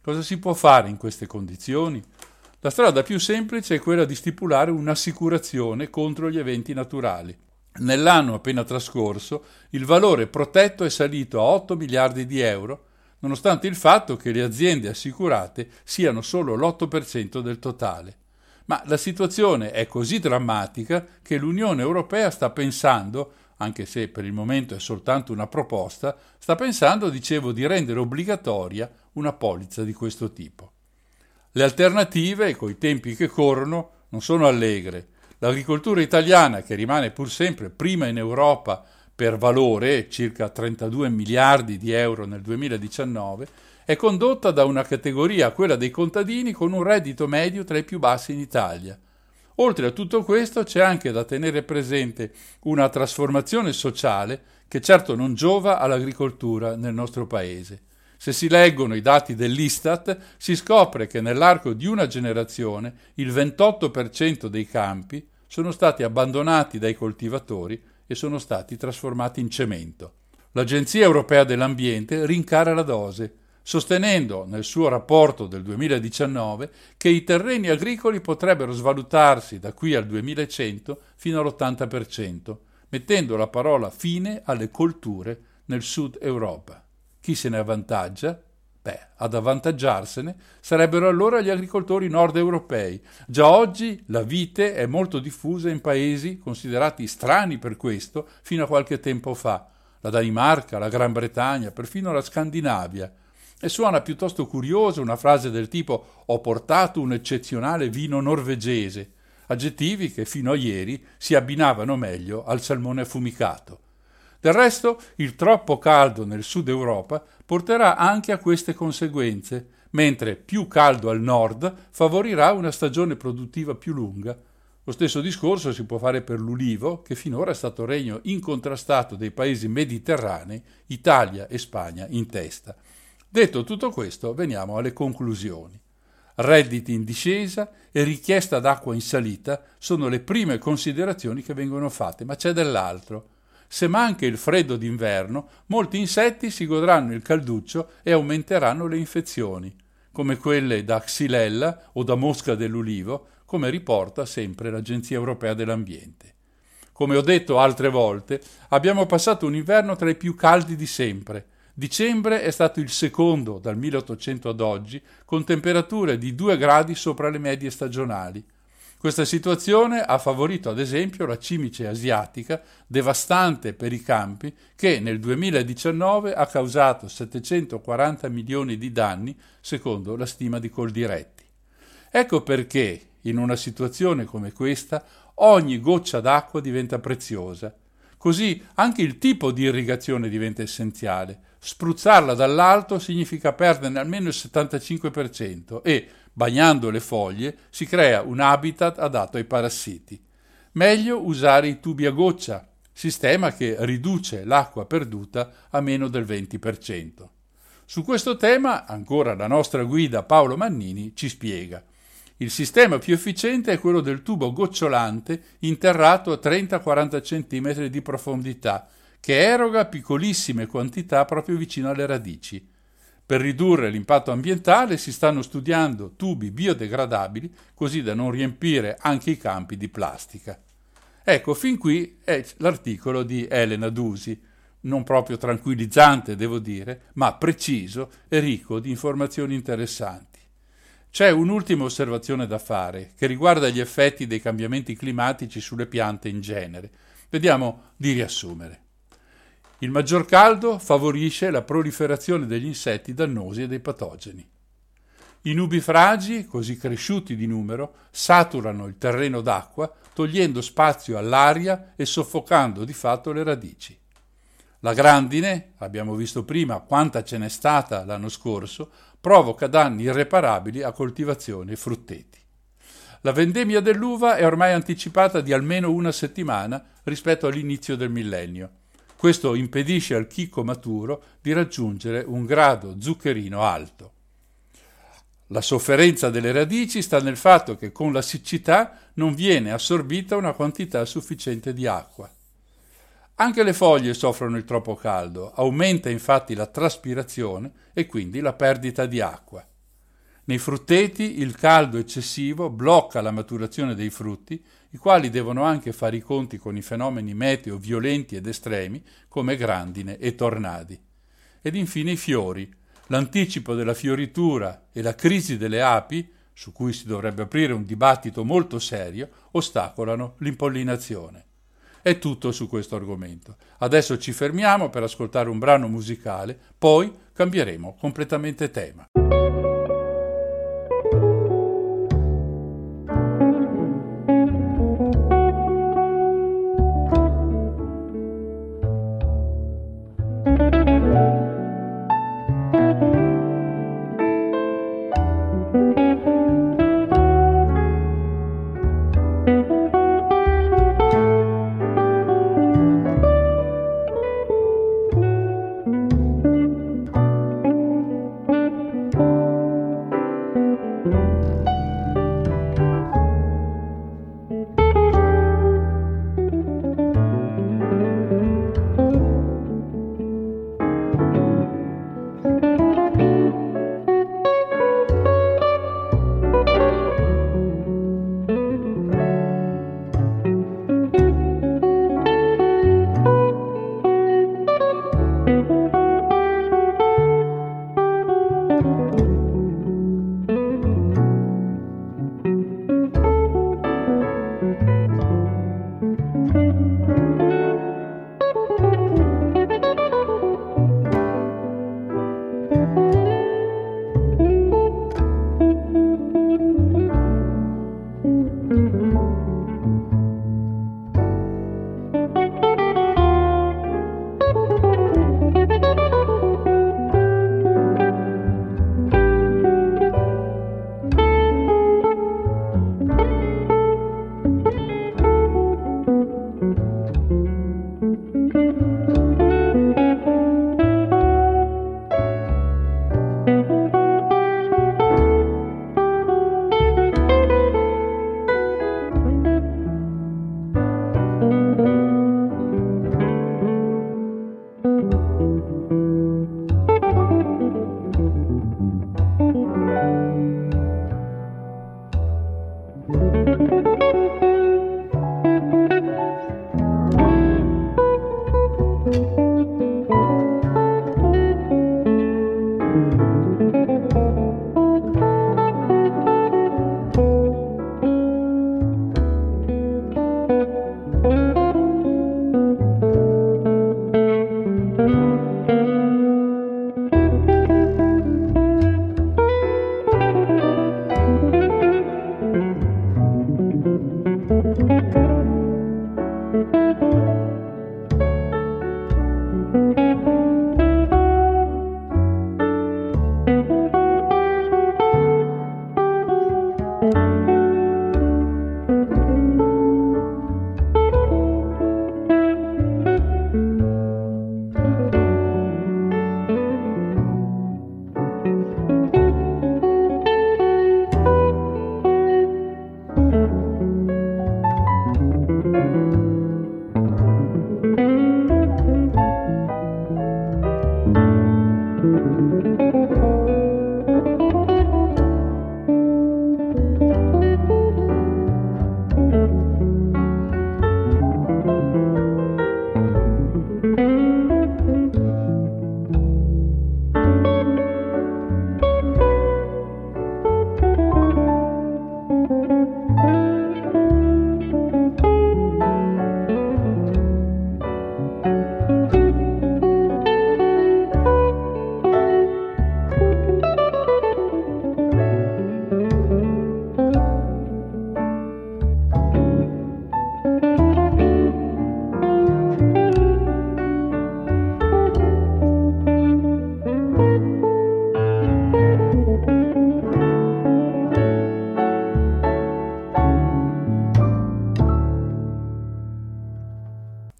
Cosa si può fare in queste condizioni? La strada più semplice è quella di stipulare un'assicurazione contro gli eventi naturali. Nell'anno appena trascorso, il valore protetto è salito a 8 miliardi di euro, nonostante il fatto che le aziende assicurate siano solo l'8% del totale. Ma la situazione è così drammatica che l'Unione Europea sta pensando, anche se per il momento è soltanto una proposta, di rendere obbligatoria una polizza di questo tipo. Le alternative, coi tempi che corrono, non sono allegre. L'agricoltura italiana, che rimane pur sempre prima in Europa per valore, circa 32 miliardi di euro nel 2019, è condotta da una categoria, quella dei contadini, con un reddito medio tra i più bassi in Italia. Oltre a tutto questo c'è anche da tenere presente una trasformazione sociale che certo non giova all'agricoltura nel nostro paese. Se si leggono i dati dell'Istat, si scopre che nell'arco di una generazione il 28% dei campi sono stati abbandonati dai coltivatori e sono stati trasformati in cemento. L'Agenzia Europea dell'Ambiente rincara la dose, sostenendo nel suo rapporto del 2019 che i terreni agricoli potrebbero svalutarsi da qui al 2100 fino all'80%, mettendo la parola fine alle colture nel Sud Europa. Chi se ne avvantaggia? Ad avvantaggiarsene sarebbero allora gli agricoltori nord europei. Già oggi la vite è molto diffusa in paesi considerati strani per questo fino a qualche tempo fa, la Danimarca, la Gran Bretagna, perfino la Scandinavia. E suona piuttosto curiosa una frase del tipo «ho portato un eccezionale vino norvegese», aggettivi che fino a ieri si abbinavano meglio al salmone affumicato. Del resto, il troppo caldo nel Sud Europa porterà anche a queste conseguenze, mentre più caldo al nord favorirà una stagione produttiva più lunga. Lo stesso discorso si può fare per l'ulivo, che finora è stato regno incontrastato dei paesi mediterranei, Italia e Spagna in testa. Detto tutto questo, veniamo alle conclusioni. Redditi in discesa e richiesta d'acqua in salita sono le prime considerazioni che vengono fatte, ma c'è dell'altro. Se manca il freddo d'inverno, molti insetti si godranno il calduccio e aumenteranno le infezioni, come quelle da xylella o da mosca dell'ulivo, come riporta sempre l'Agenzia Europea dell'Ambiente. Come ho detto altre volte, abbiamo passato un inverno tra i più caldi di sempre. Dicembre è stato il secondo dal 1800 ad oggi, con temperature di 2 gradi sopra le medie stagionali. Questa situazione ha favorito ad esempio la cimice asiatica, devastante per i campi, che nel 2019 ha causato 740 milioni di danni, secondo la stima di Coldiretti. Ecco perché, in una situazione come questa, ogni goccia d'acqua diventa preziosa. Così anche il tipo di irrigazione diventa essenziale. Spruzzarla dall'alto significa perderne almeno il 75% e, bagnando le foglie, si crea un habitat adatto ai parassiti. Meglio usare i tubi a goccia, sistema che riduce l'acqua perduta a meno del 20%. Su questo tema, ancora la nostra guida Paolo Mannini ci spiega. Il sistema più efficiente è quello del tubo gocciolante interrato a 30-40 cm di profondità, che eroga piccolissime quantità proprio vicino alle radici. Per ridurre l'impatto ambientale si stanno studiando tubi biodegradabili, così da non riempire anche i campi di plastica. Ecco, fin qui è l'articolo di Elena Dusi, non proprio tranquillizzante devo dire, ma preciso e ricco di informazioni interessanti. C'è un'ultima osservazione da fare, che riguarda gli effetti dei cambiamenti climatici sulle piante in genere. Vediamo di riassumere. Il maggior caldo favorisce la proliferazione degli insetti dannosi e dei patogeni. I nubifragi, così cresciuti di numero, saturano il terreno d'acqua, togliendo spazio all'aria e soffocando di fatto le radici. La grandine, abbiamo visto prima quanta ce n'è stata l'anno scorso, provoca danni irreparabili a coltivazioni e frutteti. La vendemmia dell'uva è ormai anticipata di almeno una settimana rispetto all'inizio del millennio. Questo impedisce al chicco maturo di raggiungere un grado zuccherino alto. La sofferenza delle radici sta nel fatto che con la siccità non viene assorbita una quantità sufficiente di acqua. Anche le foglie soffrono il troppo caldo, aumenta infatti la traspirazione e quindi la perdita di acqua. Nei frutteti il caldo eccessivo blocca la maturazione dei frutti, i quali devono anche fare i conti con i fenomeni meteo violenti ed estremi come grandine e tornadi. Ed infine i fiori. L'anticipo della fioritura e la crisi delle api, su cui si dovrebbe aprire un dibattito molto serio, ostacolano l'impollinazione. È tutto su questo argomento. Adesso ci fermiamo per ascoltare un brano musicale, poi cambieremo completamente tema.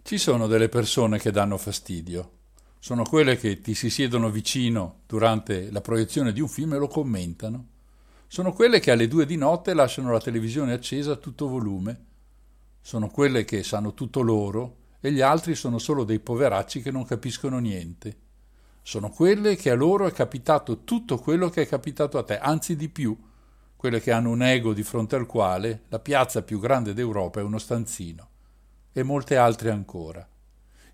Ci sono delle persone che danno fastidio. Sono quelle che ti si siedono vicino durante la proiezione di un film e lo commentano. Sono quelle che alle 2 di notte lasciano la televisione accesa a tutto volume. Sono quelle che sanno tutto loro e gli altri sono solo dei poveracci che non capiscono niente. Sono quelle che a loro è capitato tutto quello che è capitato a te, anzi di più, quelle che hanno un ego di fronte al quale la piazza più grande d'Europa è uno stanzino, e molte altre ancora.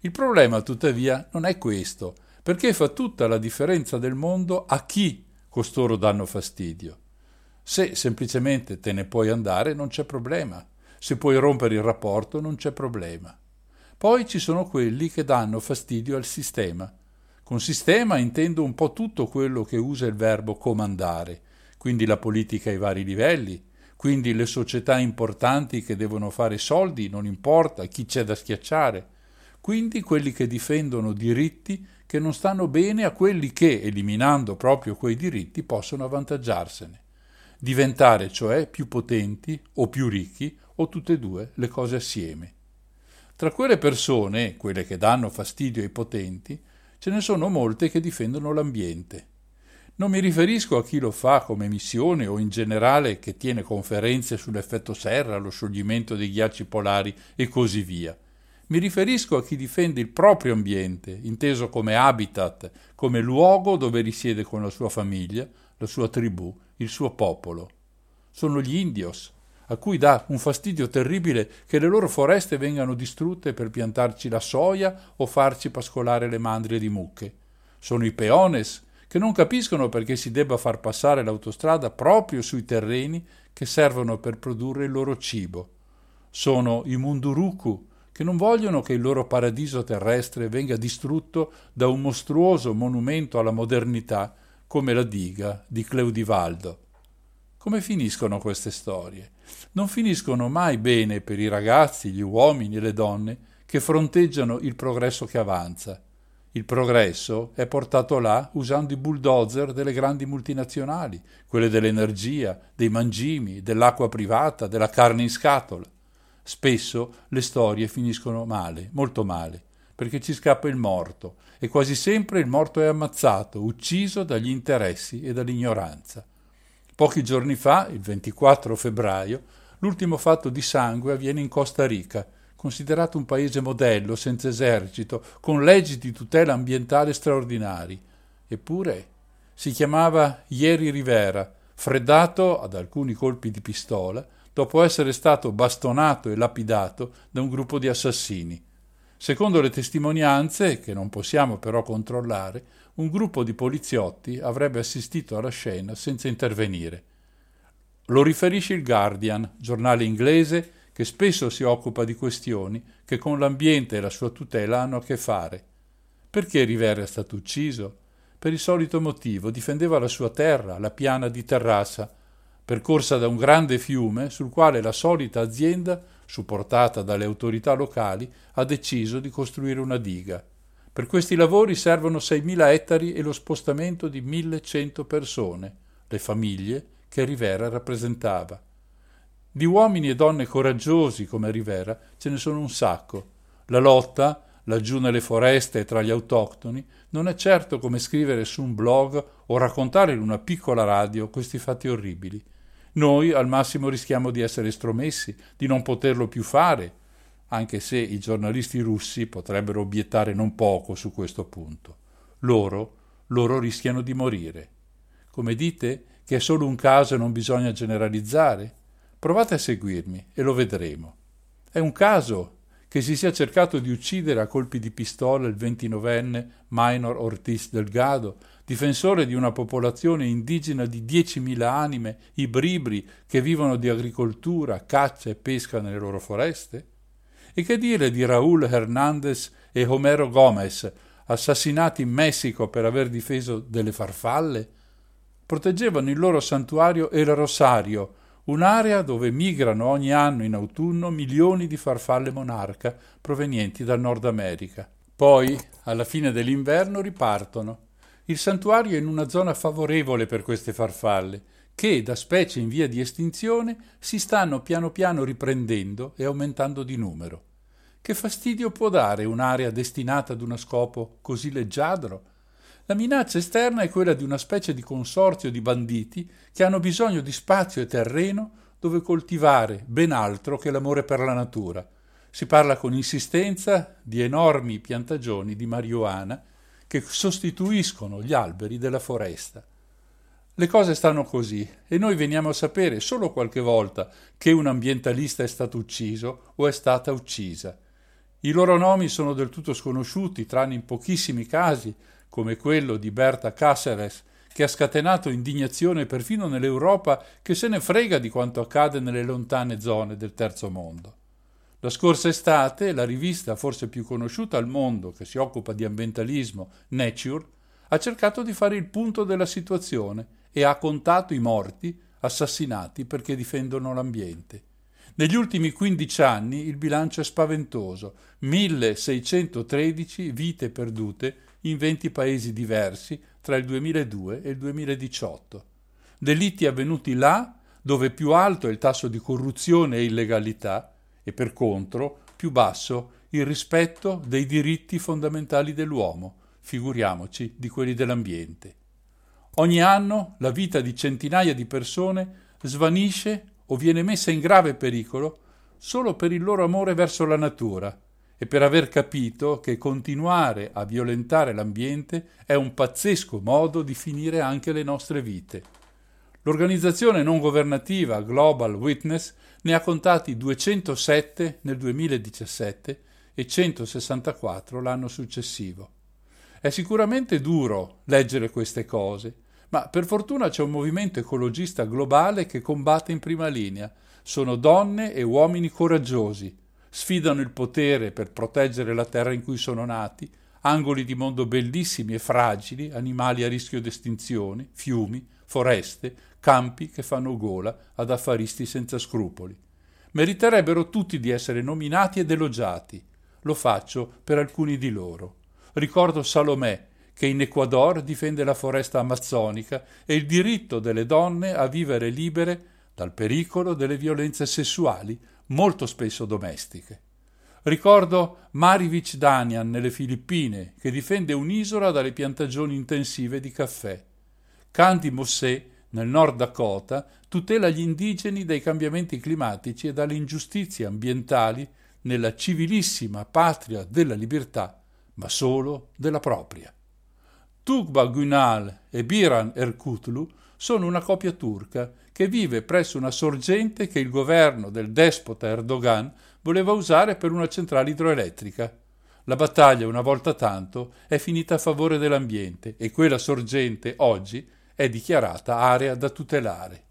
Il problema, tuttavia, non è questo, perché fa tutta la differenza del mondo a chi costoro danno fastidio. Se semplicemente te ne puoi andare, non c'è problema. Se puoi rompere il rapporto, non c'è problema. Poi ci sono quelli che danno fastidio al sistema. Con sistema intendo un po' tutto quello che usa il verbo comandare, quindi la politica ai vari livelli, quindi le società importanti che devono fare soldi, non importa chi c'è da schiacciare, quindi quelli che difendono diritti che non stanno bene a quelli che, eliminando proprio quei diritti, possono avvantaggiarsene, diventare cioè più potenti o più ricchi o tutte e due le cose assieme. Tra quelle persone, quelle che danno fastidio ai potenti, ce ne sono molte che difendono l'ambiente. Non mi riferisco a chi lo fa come missione o in generale che tiene conferenze sull'effetto serra, lo scioglimento dei ghiacci polari e così via. Mi riferisco a chi difende il proprio ambiente, inteso come habitat, come luogo dove risiede con la sua famiglia, la sua tribù, il suo popolo. Sono gli indios, a cui dà un fastidio terribile che le loro foreste vengano distrutte per piantarci la soia o farci pascolare le mandrie di mucche. Sono i peones, che non capiscono perché si debba far passare l'autostrada proprio sui terreni che servono per produrre il loro cibo. Sono i munduruku, che non vogliono che il loro paradiso terrestre venga distrutto da un mostruoso monumento alla modernità come la diga di Cleudivaldo. Come finiscono queste storie? Non finiscono mai bene per i ragazzi, gli uomini e le donne che fronteggiano il progresso che avanza. Il progresso è portato là usando i bulldozer delle grandi multinazionali, quelle dell'energia, dei mangimi, dell'acqua privata, della carne in scatola. Spesso le storie finiscono male, molto male, perché ci scappa il morto e quasi sempre il morto è ammazzato, ucciso dagli interessi e dall'ignoranza. Pochi giorni fa, il 24 febbraio, l'ultimo fatto di sangue avviene in Costa Rica, considerato un paese modello, senza esercito, con leggi di tutela ambientale straordinari. Eppure si chiamava Jerry Rivera, freddato ad alcuni colpi di pistola, dopo essere stato bastonato e lapidato da un gruppo di assassini. Secondo le testimonianze, che non possiamo però controllare, un gruppo di poliziotti avrebbe assistito alla scena senza intervenire. Lo riferisce il Guardian, giornale inglese che spesso si occupa di questioni che con l'ambiente e la sua tutela hanno a che fare. Perché Rivera è stato ucciso? Per il solito motivo, difendeva la sua terra, la piana di Terrassa, percorsa da un grande fiume sul quale la solita azienda, supportata dalle autorità locali, ha deciso di costruire una diga. Per questi lavori servono 6.000 ettari e lo spostamento di 1.100 persone, le famiglie che Rivera rappresentava. Di uomini e donne coraggiosi come Rivera ce ne sono un sacco. La lotta, laggiù nelle foreste e tra gli autoctoni, non è certo come scrivere su un blog o raccontare in una piccola radio questi fatti orribili. Noi al massimo rischiamo di essere estromessi, di non poterlo più fare, anche se i giornalisti russi potrebbero obiettare non poco su questo punto. Loro rischiano di morire. Come dite che è solo un caso e non bisogna generalizzare? Provate a seguirmi e lo vedremo. È un caso che si sia cercato di uccidere a colpi di pistola il 29enne Minor Ortiz Delgado, difensore di una popolazione indigena di 10.000 anime, i bribri, che vivono di agricoltura, caccia e pesca nelle loro foreste? E che dire di Raúl Hernández e Homero Gómez, assassinati in Messico per aver difeso delle farfalle? Proteggevano il loro santuario El Rosario, un'area dove migrano ogni anno in autunno milioni di farfalle monarca provenienti dal Nord America. Poi, alla fine dell'inverno, ripartono. Il santuario è in una zona favorevole per queste farfalle, che, da specie in via di estinzione, si stanno piano piano riprendendo e aumentando di numero. Che fastidio può dare un'area destinata ad uno scopo così leggiadro? La minaccia esterna è quella di una specie di consorzio di banditi che hanno bisogno di spazio e terreno dove coltivare ben altro che l'amore per la natura. Si parla con insistenza di enormi piantagioni di marijuana che sostituiscono gli alberi della foresta. Le cose stanno così e noi veniamo a sapere solo qualche volta che un ambientalista è stato ucciso o è stata uccisa. I loro nomi sono del tutto sconosciuti, tranne in pochissimi casi, come quello di Berta Cáceres, che ha scatenato indignazione perfino nell'Europa che se ne frega di quanto accade nelle lontane zone del terzo mondo. La scorsa estate la rivista forse più conosciuta al mondo che si occupa di ambientalismo, Nature, ha cercato di fare il punto della situazione e ha contato i morti assassinati perché difendono l'ambiente. Negli ultimi 15 anni il bilancio è spaventoso: 1613 vite perdute in 20 paesi diversi tra il 2002 e il 2018. Delitti avvenuti là dove più alto è il tasso di corruzione e illegalità e per contro più basso il rispetto dei diritti fondamentali dell'uomo, figuriamoci di quelli dell'ambiente. Ogni anno la vita di centinaia di persone svanisce o viene messa in grave pericolo solo per il loro amore verso la natura e per aver capito che continuare a violentare l'ambiente è un pazzesco modo di finire anche le nostre vite. L'organizzazione non governativa Global Witness ne ha contati 207 nel 2017 e 164 l'anno successivo. È sicuramente duro leggere queste cose, ma per fortuna c'è un movimento ecologista globale che combatte in prima linea. Sono donne e uomini coraggiosi, sfidano il potere per proteggere la terra in cui sono nati, angoli di mondo bellissimi e fragili, animali a rischio di estinzione, fiumi, foreste, campi che fanno gola ad affaristi senza scrupoli. Meriterebbero tutti di essere nominati ed elogiati. Lo faccio per alcuni di loro. Ricordo Salomè, che in Ecuador difende la foresta amazzonica e il diritto delle donne a vivere libere dal pericolo delle violenze sessuali, molto spesso domestiche. Ricordo Marivic Danian nelle Filippine, che difende un'isola dalle piantagioni intensive di caffè. Candy Mossé, nel Nord Dakota, tutela gli indigeni dai cambiamenti climatici e dalle ingiustizie ambientali nella civilissima patria della libertà, ma solo della propria. Tugba Günal e Biran Erkutlu sono una coppia turca che vive presso una sorgente che il governo del despota Erdogan voleva usare per una centrale idroelettrica. La battaglia, una volta tanto, è finita a favore dell'ambiente e quella sorgente oggi è dichiarata area da tutelare.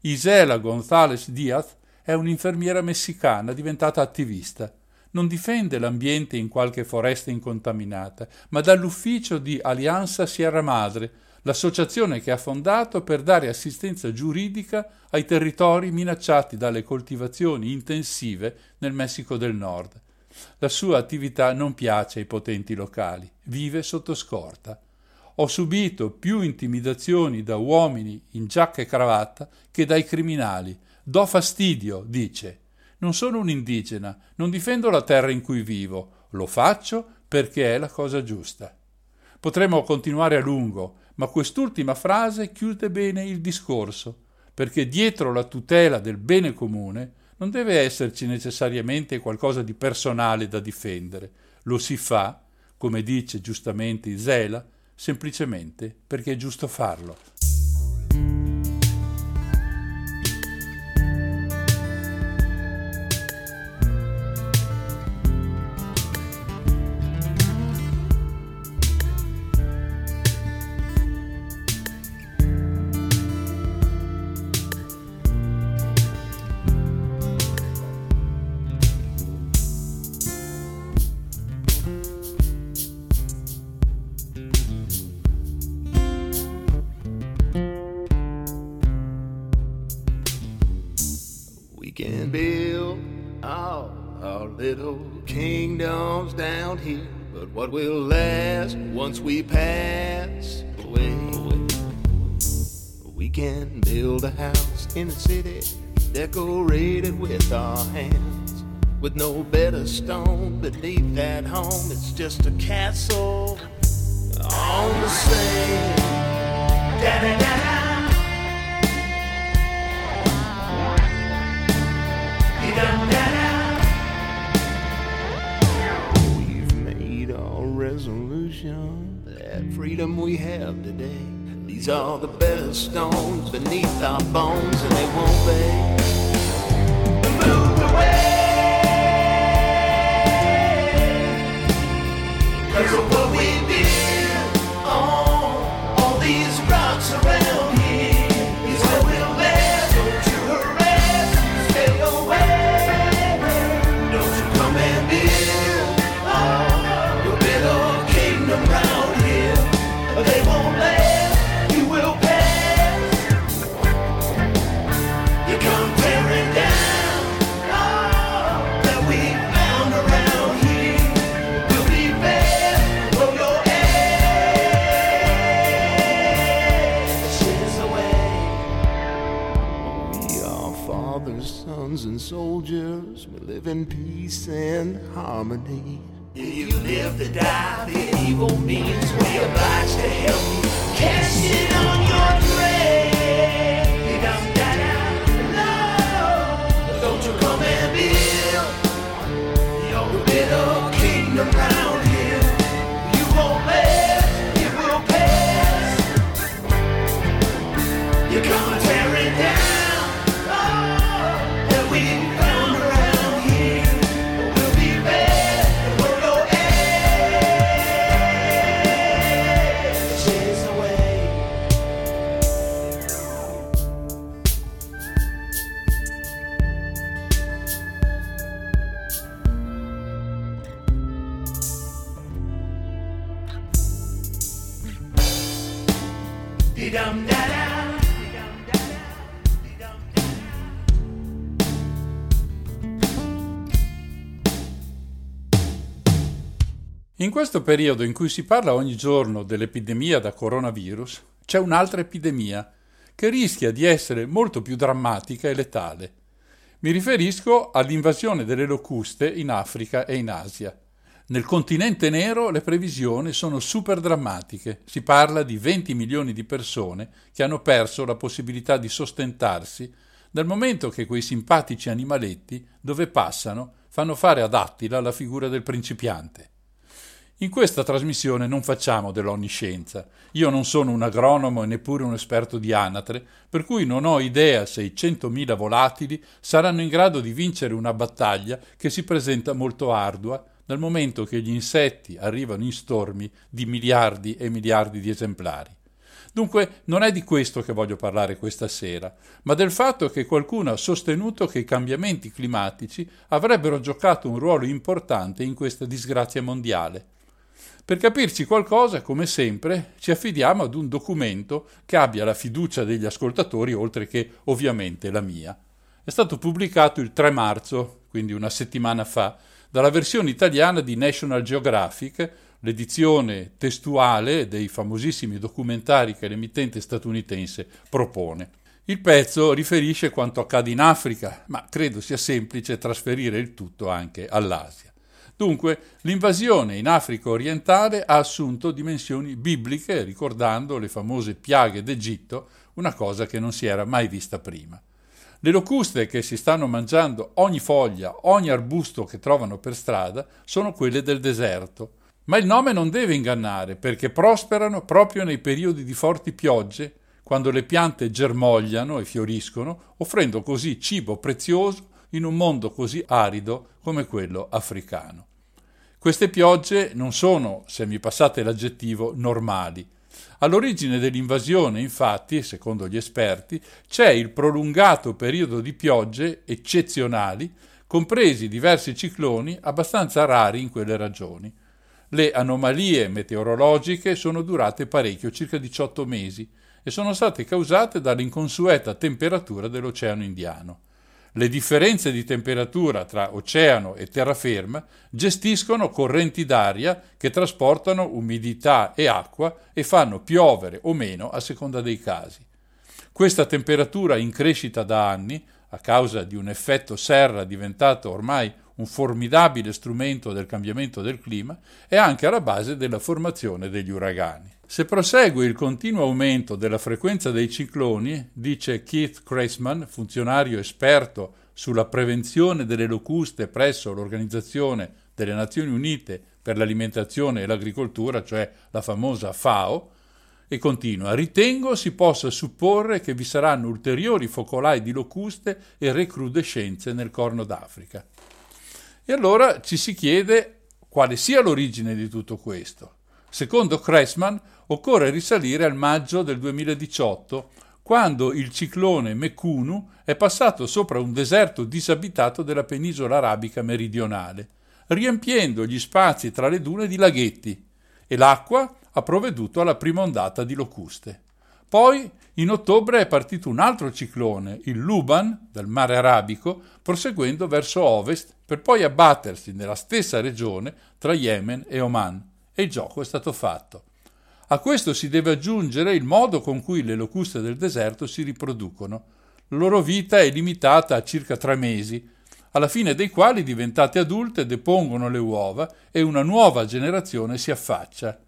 Isela González Díaz è un'infermiera messicana diventata attivista. Non difende l'ambiente in qualche foresta incontaminata, ma dall'ufficio di Alianza Sierra Madre, l'associazione che ha fondato per dare assistenza giuridica ai territori minacciati dalle coltivazioni intensive nel Messico del Nord. La sua attività non piace ai potenti locali, vive sotto scorta. Ho subito più intimidazioni da uomini in giacca e cravatta che dai criminali. Do fastidio, dice. Non sono un indigena, non difendo la terra in cui vivo, lo faccio perché è la cosa giusta. Potremmo continuare a lungo, ma quest'ultima frase chiude bene il discorso, perché dietro la tutela del bene comune non deve esserci necessariamente qualcosa di personale da difendere. Lo si fa, come dice giustamente Isela, semplicemente perché è giusto farlo. What will last once we pass away? We can build a house in the city, decorated with our hands. with no better stone beneath that home. It's just a castle on the sand. Da da da da. Da da da. We've made our resolution. That freedom we have today. These are the better stones beneath our bones, and they won't be moved away. Cause of what we build on all these rocks around here is what we'll wear. Don't you harass, stay away. Don't you come and build on your little kingdom round here. They won't last, you will pass. You come tearing down. Sons and soldiers, we live in peace and harmony. If you live to die, the evil means we're obliged to help you. Cast it on your grave. You don't die, no. Don't you come and build your little kingdom round here. You won't last, it will pass. You come and tear it down. In questo periodo in cui si parla ogni giorno dell'epidemia da coronavirus, c'è un'altra epidemia che rischia di essere molto più drammatica e letale. Mi riferisco all'invasione delle locuste in Africa e in Asia. Nel continente nero le previsioni sono super drammatiche. Si parla di 20 milioni di persone che hanno perso la possibilità di sostentarsi dal momento che quei simpatici animaletti, dove passano, fanno fare ad Attila la figura del principiante. In questa trasmissione non facciamo dell'onniscienza. Io non sono un agronomo e neppure un esperto di anatre, per cui non ho idea se i 100.000 volatili saranno in grado di vincere una battaglia che si presenta molto ardua, dal momento che gli insetti arrivano in stormi di miliardi e miliardi di esemplari. Dunque, non è di questo che voglio parlare questa sera, ma del fatto che qualcuno ha sostenuto che i cambiamenti climatici avrebbero giocato un ruolo importante in questa disgrazia mondiale. Per capirci qualcosa, come sempre, ci affidiamo ad un documento che abbia la fiducia degli ascoltatori, oltre che ovviamente la mia. È stato pubblicato il 3 marzo, quindi una settimana fa, dalla versione italiana di National Geographic, l'edizione testuale dei famosissimi documentari che l'emittente statunitense propone. Il pezzo riferisce quanto accade in Africa, ma credo sia semplice trasferire il tutto anche all'Asia. Dunque, l'invasione in Africa orientale ha assunto dimensioni bibliche, ricordando le famose piaghe d'Egitto, una cosa che non si era mai vista prima. Le locuste che si stanno mangiando ogni foglia, ogni arbusto che trovano per strada, sono quelle del deserto. Ma il nome non deve ingannare, perché prosperano proprio nei periodi di forti piogge, quando le piante germogliano e fioriscono, offrendo così cibo prezioso in un mondo così arido come quello africano. Queste piogge non sono, se mi passate l'aggettivo, normali. All'origine dell'invasione, infatti, secondo gli esperti, c'è il prolungato periodo di piogge eccezionali, compresi diversi cicloni abbastanza rari in quelle regioni. Le anomalie meteorologiche sono durate parecchio, circa 18 mesi, e sono state causate dall'inconsueta temperatura dell'Oceano Indiano. Le differenze di temperatura tra oceano e terraferma gestiscono correnti d'aria che trasportano umidità e acqua e fanno piovere o meno a seconda dei casi. Questa temperatura in crescita da anni, a causa di un effetto serra diventato ormai un formidabile strumento del cambiamento del clima, è anche alla base della formazione degli uragani. Se prosegue il continuo aumento della frequenza dei cicloni, dice Keith Cressman, funzionario esperto sulla prevenzione delle locuste presso l'Organizzazione delle Nazioni Unite per l'alimentazione e l'agricoltura, cioè la famosa FAO, e continua: ritengo si possa supporre che vi saranno ulteriori focolai di locuste e recrudescenze nel Corno d'Africa. E allora ci si chiede quale sia l'origine di tutto questo. Secondo Cressman occorre risalire al maggio del 2018, quando il ciclone Mekunu è passato sopra un deserto disabitato della penisola arabica meridionale, riempiendo gli spazi tra le dune di laghetti, e l'acqua ha provveduto alla prima ondata di locuste. Poi, in ottobre, è partito un altro ciclone, il Luban, dal mare Arabico, proseguendo verso ovest per poi abbattersi nella stessa regione tra Yemen e Oman. E il gioco è stato fatto. A questo si deve aggiungere il modo con cui le locuste del deserto si riproducono. La loro vita è limitata a circa 3 mesi, alla fine dei quali, diventate adulte, depongono le uova e una nuova generazione si affaccia.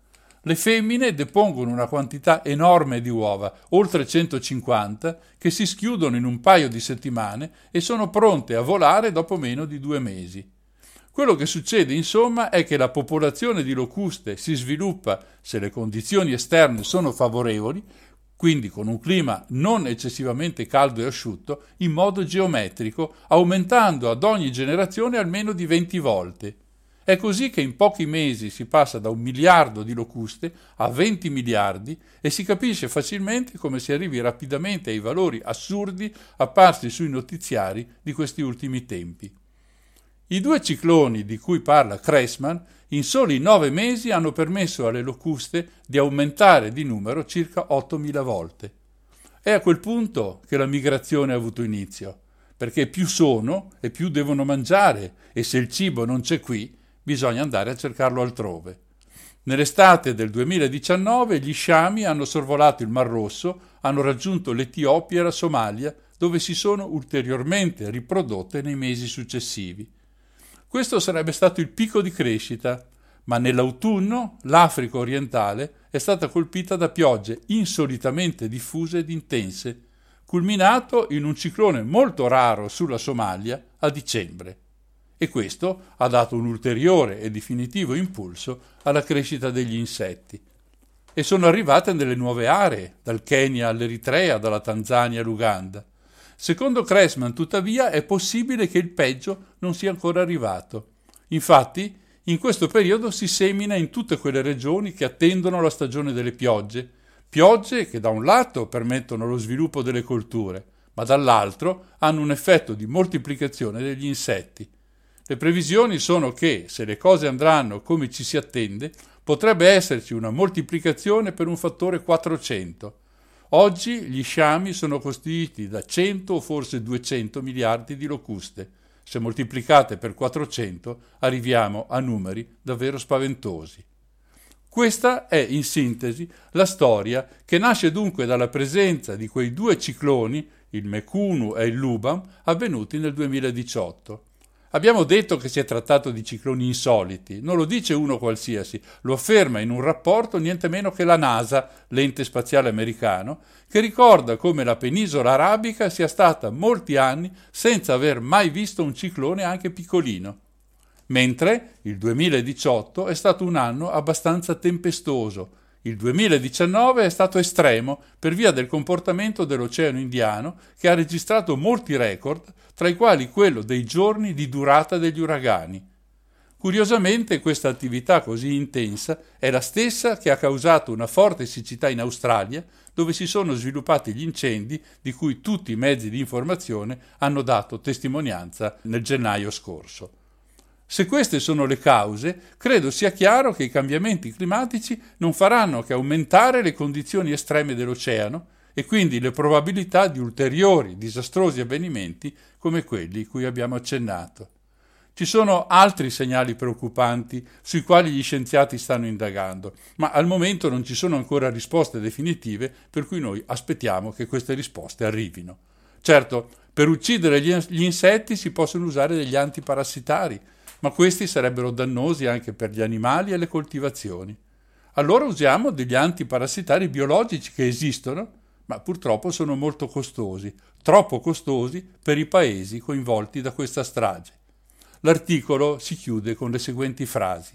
Le femmine depongono una quantità enorme di uova, oltre 150, che si schiudono in un paio di settimane e sono pronte a volare dopo meno di 2 mesi. Quello che succede, insomma, è che la popolazione di locuste si sviluppa se le condizioni esterne sono favorevoli, quindi con un clima non eccessivamente caldo e asciutto, in modo geometrico, aumentando ad ogni generazione almeno di 20 volte. È così che in pochi mesi si passa da 1 miliardo di locuste a 20 miliardi e si capisce facilmente come si arrivi rapidamente ai valori assurdi apparsi sui notiziari di questi ultimi tempi. I 2 cicloni di cui parla Cressman in soli 9 mesi hanno permesso alle locuste di aumentare di numero circa 8.000 volte. È a quel punto che la migrazione ha avuto inizio, perché più sono e più devono mangiare e se il cibo non c'è qui, bisogna andare a cercarlo altrove. Nell'estate del 2019 gli sciami hanno sorvolato il Mar Rosso, hanno raggiunto l'Etiopia e la Somalia, dove si sono ulteriormente riprodotte nei mesi successivi. Questo sarebbe stato il picco di crescita, ma nell'autunno l'Africa orientale è stata colpita da piogge insolitamente diffuse ed intense, culminato in un ciclone molto raro sulla Somalia a dicembre. E questo ha dato un ulteriore e definitivo impulso alla crescita degli insetti. E sono arrivate nelle nuove aree, dal Kenya all'Eritrea, dalla Tanzania all'Uganda. Secondo Cressman, tuttavia, è possibile che il peggio non sia ancora arrivato. Infatti, in questo periodo si semina in tutte quelle regioni che attendono la stagione delle piogge, piogge che da un lato permettono lo sviluppo delle colture, ma dall'altro hanno un effetto di moltiplicazione degli insetti. Le previsioni sono che, se le cose andranno come ci si attende, potrebbe esserci una moltiplicazione per un fattore 400. Oggi gli sciami sono costituiti da 100 o forse 200 miliardi di locuste. Se moltiplicate per 400 arriviamo a numeri davvero spaventosi. Questa è, in sintesi, la storia che nasce dunque dalla presenza di quei 2 cicloni, il Mekunu e il Luban, avvenuti nel 2018. Abbiamo detto che si è trattato di cicloni insoliti, non lo dice uno qualsiasi, lo afferma in un rapporto niente meno che la NASA, l'ente spaziale americano, che ricorda come la penisola arabica sia stata molti anni senza aver mai visto un ciclone anche piccolino. Mentre il 2018 è stato un anno abbastanza tempestoso, il 2019 è stato estremo per via del comportamento dell'Oceano Indiano che ha registrato molti record, tra i quali quello dei giorni di durata degli uragani. Curiosamente questa attività così intensa è la stessa che ha causato una forte siccità in Australia, dove si sono sviluppati gli incendi di cui tutti i mezzi di informazione hanno dato testimonianza nel gennaio scorso. Se queste sono le cause, credo sia chiaro che i cambiamenti climatici non faranno che aumentare le condizioni estreme dell'oceano e quindi le probabilità di ulteriori disastrosi avvenimenti come quelli cui abbiamo accennato. Ci sono altri segnali preoccupanti sui quali gli scienziati stanno indagando, ma al momento non ci sono ancora risposte definitive, per cui noi aspettiamo che queste risposte arrivino. Certo, per uccidere gli insetti si possono usare degli antiparassitari, ma questi sarebbero dannosi anche per gli animali e le coltivazioni. Allora usiamo degli antiparassitari biologici che esistono, ma purtroppo sono molto costosi, troppo costosi per i paesi coinvolti da questa strage. L'articolo si chiude con le seguenti frasi.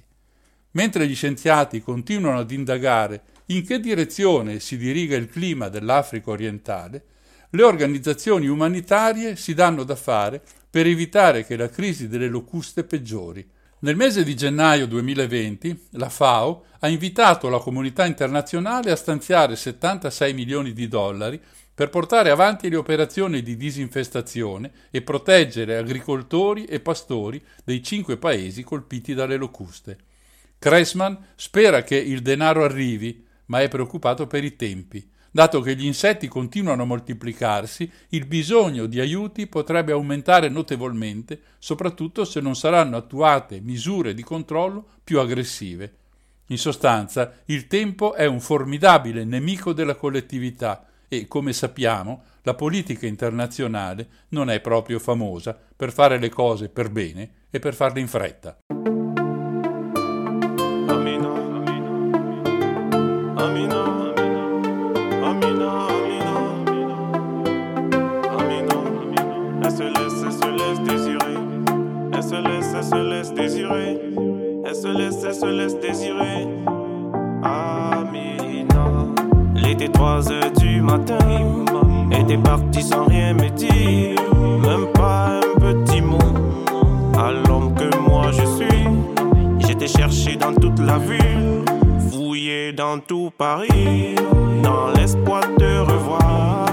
Mentre gli scienziati continuano ad indagare in che direzione si diriga il clima dell'Africa orientale, le organizzazioni umanitarie si danno da fare per evitare che la crisi delle locuste peggiori. Nel mese di gennaio 2020 la FAO ha invitato la comunità internazionale a stanziare $76 milioni per portare avanti le operazioni di disinfestazione e proteggere agricoltori e pastori dei 5 paesi colpiti dalle locuste. Cressman spera che il denaro arrivi, ma è preoccupato per i tempi. Dato che gli insetti continuano a moltiplicarsi, il bisogno di aiuti potrebbe aumentare notevolmente, soprattutto se non saranno attuate misure di controllo più aggressive. In sostanza, il tempo è un formidabile nemico della collettività e, come sappiamo, la politica internazionale non è proprio famosa per fare le cose per bene e per farle in fretta. Elle se laisse désirer. Amina. Il était 3h du matin. Elle était partie sans rien me dire. Même pas un petit mot. À l'homme que moi je suis. J'étais cherché dans toute la ville. Fouillé dans tout Paris. Dans l'espoir de revoir.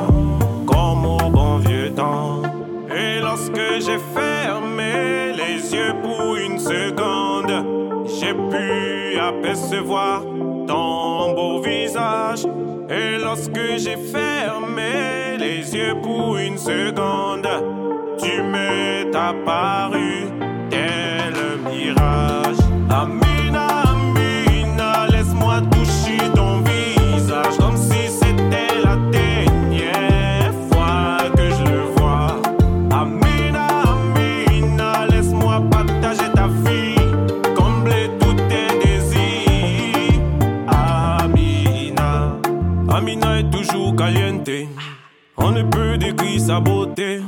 Comme au bon vieux temps. Et lorsque j'ai fermé les yeux pour une seconde. J'ai pu apercevoir ton beau visage. Et lorsque j'ai fermé les yeux pour une seconde, tu m'es apparu tel un mirage. Amina, Amina, laisse-moi toucher ton visage comme si c'était la dernière fois que je le vois. Amina, Amina, laisse-moi partager ta vie. Amina est toujours caliente. On ne peut décrire sa beauté.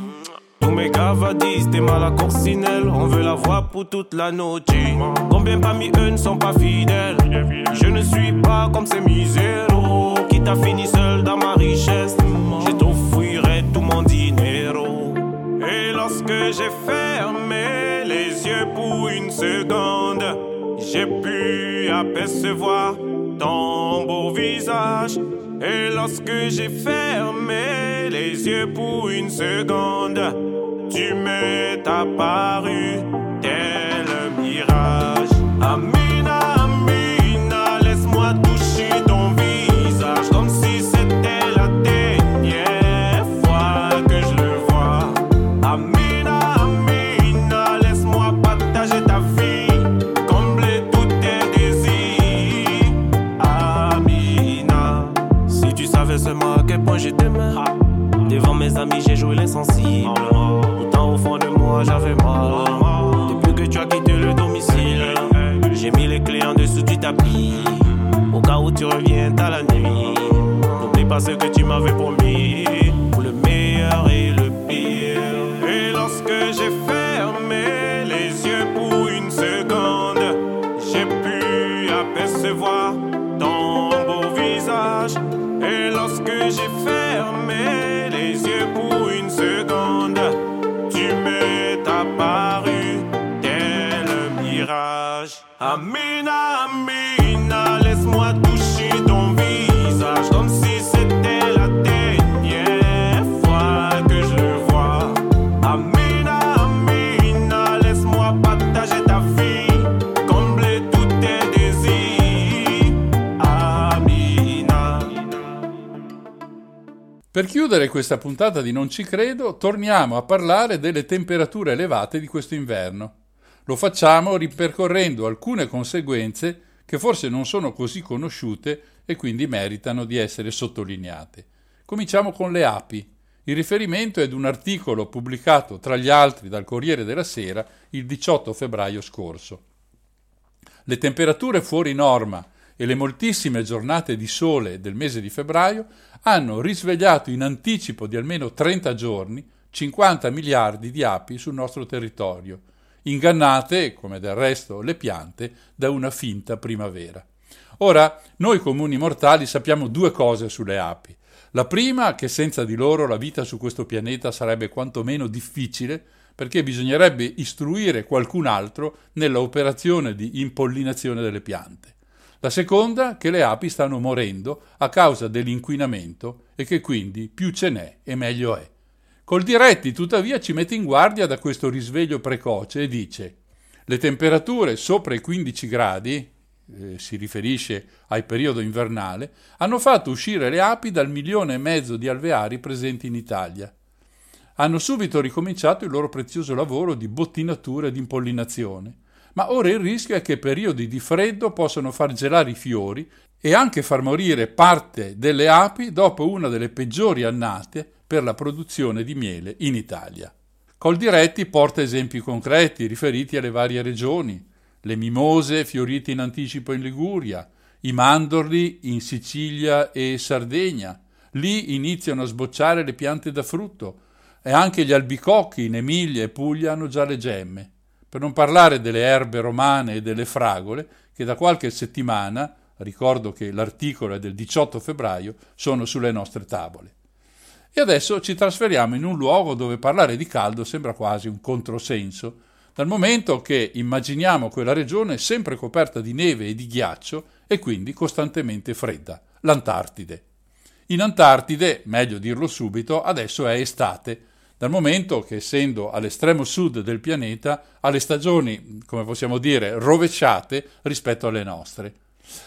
Tous mes cavadistes et mal à corsinelle. On veut la voir pour toute la noche. Combien parmi eux ne sont pas fidèles. Je ne suis pas comme ces miséros qui t'a fini seul dans ma richesse. Je t'offrirai tout mon dinero. Et lorsque j'ai fermé les yeux pour une seconde, j'ai pu apercevoir ton beau visage. Et lorsque j'ai fermé les yeux pour une seconde, tu m'es apparu tel un mirage. Amina, Amina, laisse-moi toucher ton visage comme si c'était la dernière fois que je le vois. Amina, Amina, laisse-moi partager ta vie. Seulement à quel point je t'aimais. Devant mes amis j'ai joué l'insensible. Pourtant au fond de moi j'avais mal. Depuis que tu as quitté le domicile, j'ai mis les clés en dessous du tapis. Au cas où tu reviens à la nuit, n'oublie pas ce que tu m'avais promis. Pour le meilleur et le pire. Et lorsque j'ai fermé les yeux pour une seconde, j'ai pu apercevoir ton beau visage. Et lorsque j'ai fermé les yeux pour une seconde, tu m'es apparu tel un mirage. Amina, Amina, laisse-moi toucher ton visage comme si c'était la dernière fois que je le vois. Amina, Amina, laisse-moi partager ta vie. Per chiudere questa puntata di Non ci credo, torniamo a parlare delle temperature elevate di questo inverno. Lo facciamo ripercorrendo alcune conseguenze che forse non sono così conosciute e quindi meritano di essere sottolineate. Cominciamo con le api. Il riferimento è ad un articolo pubblicato tra gli altri dal Corriere della Sera il 18 febbraio scorso. Le temperature fuori norma e le moltissime giornate di sole del mese di febbraio hanno risvegliato in anticipo di almeno 30 giorni 50 miliardi di api sul nostro territorio, ingannate, come del resto le piante, da una finta primavera. Ora, noi comuni mortali sappiamo due cose sulle api. La prima, che senza di loro la vita su questo pianeta sarebbe quantomeno difficile, perché bisognerebbe istruire qualcun altro nella operazione di impollinazione delle piante. La seconda, che le api stanno morendo a causa dell'inquinamento e che quindi più ce n'è e meglio è. Coldiretti, tuttavia, ci mette in guardia da questo risveglio precoce e dice: le temperature sopra i 15 gradi, si riferisce al periodo invernale, hanno fatto uscire le api dal 1,5 milioni di alveari presenti in Italia. Hanno subito ricominciato il loro prezioso lavoro di bottinatura e di impollinazione, ma ora il rischio è che periodi di freddo possano far gelare i fiori e anche far morire parte delle api dopo una delle peggiori annate per la produzione di miele in Italia. Coldiretti porta esempi concreti riferiti alle varie regioni: le mimose fiorite in anticipo in Liguria, i mandorli in Sicilia e Sardegna. Lì iniziano a sbocciare le piante da frutto e anche gli albicocchi in Emilia e Puglia hanno già le gemme. Per non parlare delle erbe romane e delle fragole che da qualche settimana, ricordo che l'articolo è del 18 febbraio, sono sulle nostre tavole. E adesso ci trasferiamo in un luogo dove parlare di caldo sembra quasi un controsenso, dal momento che immaginiamo quella regione sempre coperta di neve e di ghiaccio e quindi costantemente fredda, l'Antartide. In Antartide, meglio dirlo subito, adesso è estate, dal momento che, essendo all'estremo sud del pianeta, ha le stagioni, come possiamo dire, rovesciate rispetto alle nostre.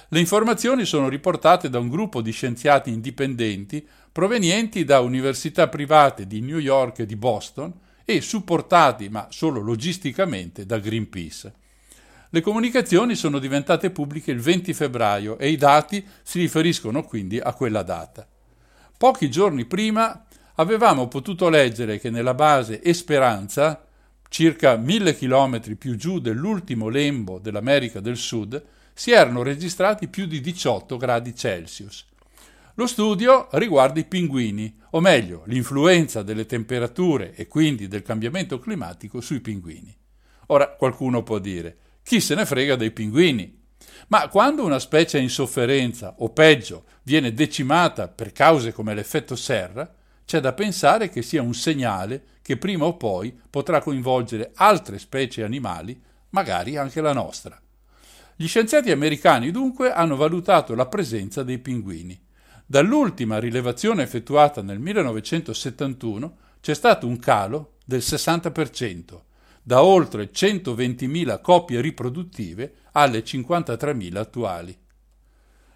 Le informazioni sono riportate da un gruppo di scienziati indipendenti provenienti da università private di New York e di Boston, e supportati, ma solo logisticamente, da Greenpeace. Le comunicazioni sono diventate pubbliche il 20 febbraio e i dati si riferiscono quindi a quella data. Pochi giorni prima avevamo potuto leggere che nella base Esperanza, circa 1.000 chilometri più giù dell'ultimo lembo dell'America del Sud, si erano registrati più di 18 gradi Celsius. Lo studio riguarda i pinguini, o meglio, l'influenza delle temperature e quindi del cambiamento climatico sui pinguini. Ora qualcuno può dire: chi se ne frega dei pinguini? Ma quando una specie è in sofferenza, o peggio, viene decimata per cause come l'effetto serra, c'è da pensare che sia un segnale che prima o poi potrà coinvolgere altre specie animali, magari anche la nostra. Gli scienziati americani dunque hanno valutato la presenza dei pinguini. Dall'ultima rilevazione effettuata nel 1971 c'è stato un calo del 60%, da oltre 120.000 coppie riproduttive alle 53.000 attuali.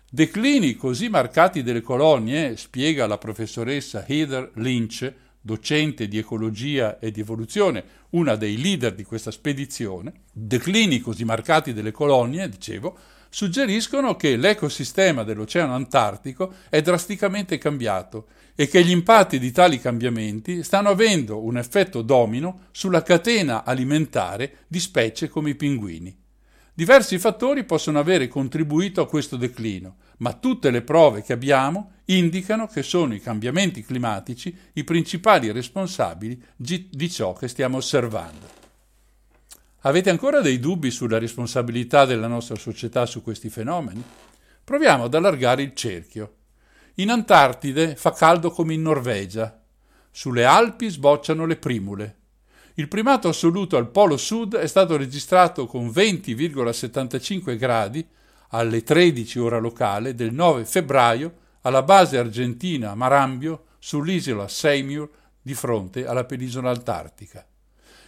Declini così marcati delle colonie, spiega la professoressa Heather Lynch, docente di ecologia e di evoluzione, una dei leader di questa spedizione, declini così marcati delle colonie, dicevo, suggeriscono che l'ecosistema dell'Oceano Antartico è drasticamente cambiato e che gli impatti di tali cambiamenti stanno avendo un effetto domino sulla catena alimentare di specie come i pinguini. Diversi fattori possono avere contribuito a questo declino, ma tutte le prove che abbiamo indicano che sono i cambiamenti climatici i principali responsabili di ciò che stiamo osservando. Avete ancora dei dubbi sulla responsabilità della nostra società su questi fenomeni? Proviamo ad allargare il cerchio. In Antartide fa caldo come in Norvegia. Sulle Alpi sbocciano le primule. Il primato assoluto al Polo Sud è stato registrato con 20,75 gradi alle 13 ora locale del 9 febbraio alla base argentina a Marambio sull'isola Seymour di fronte alla penisola antartica.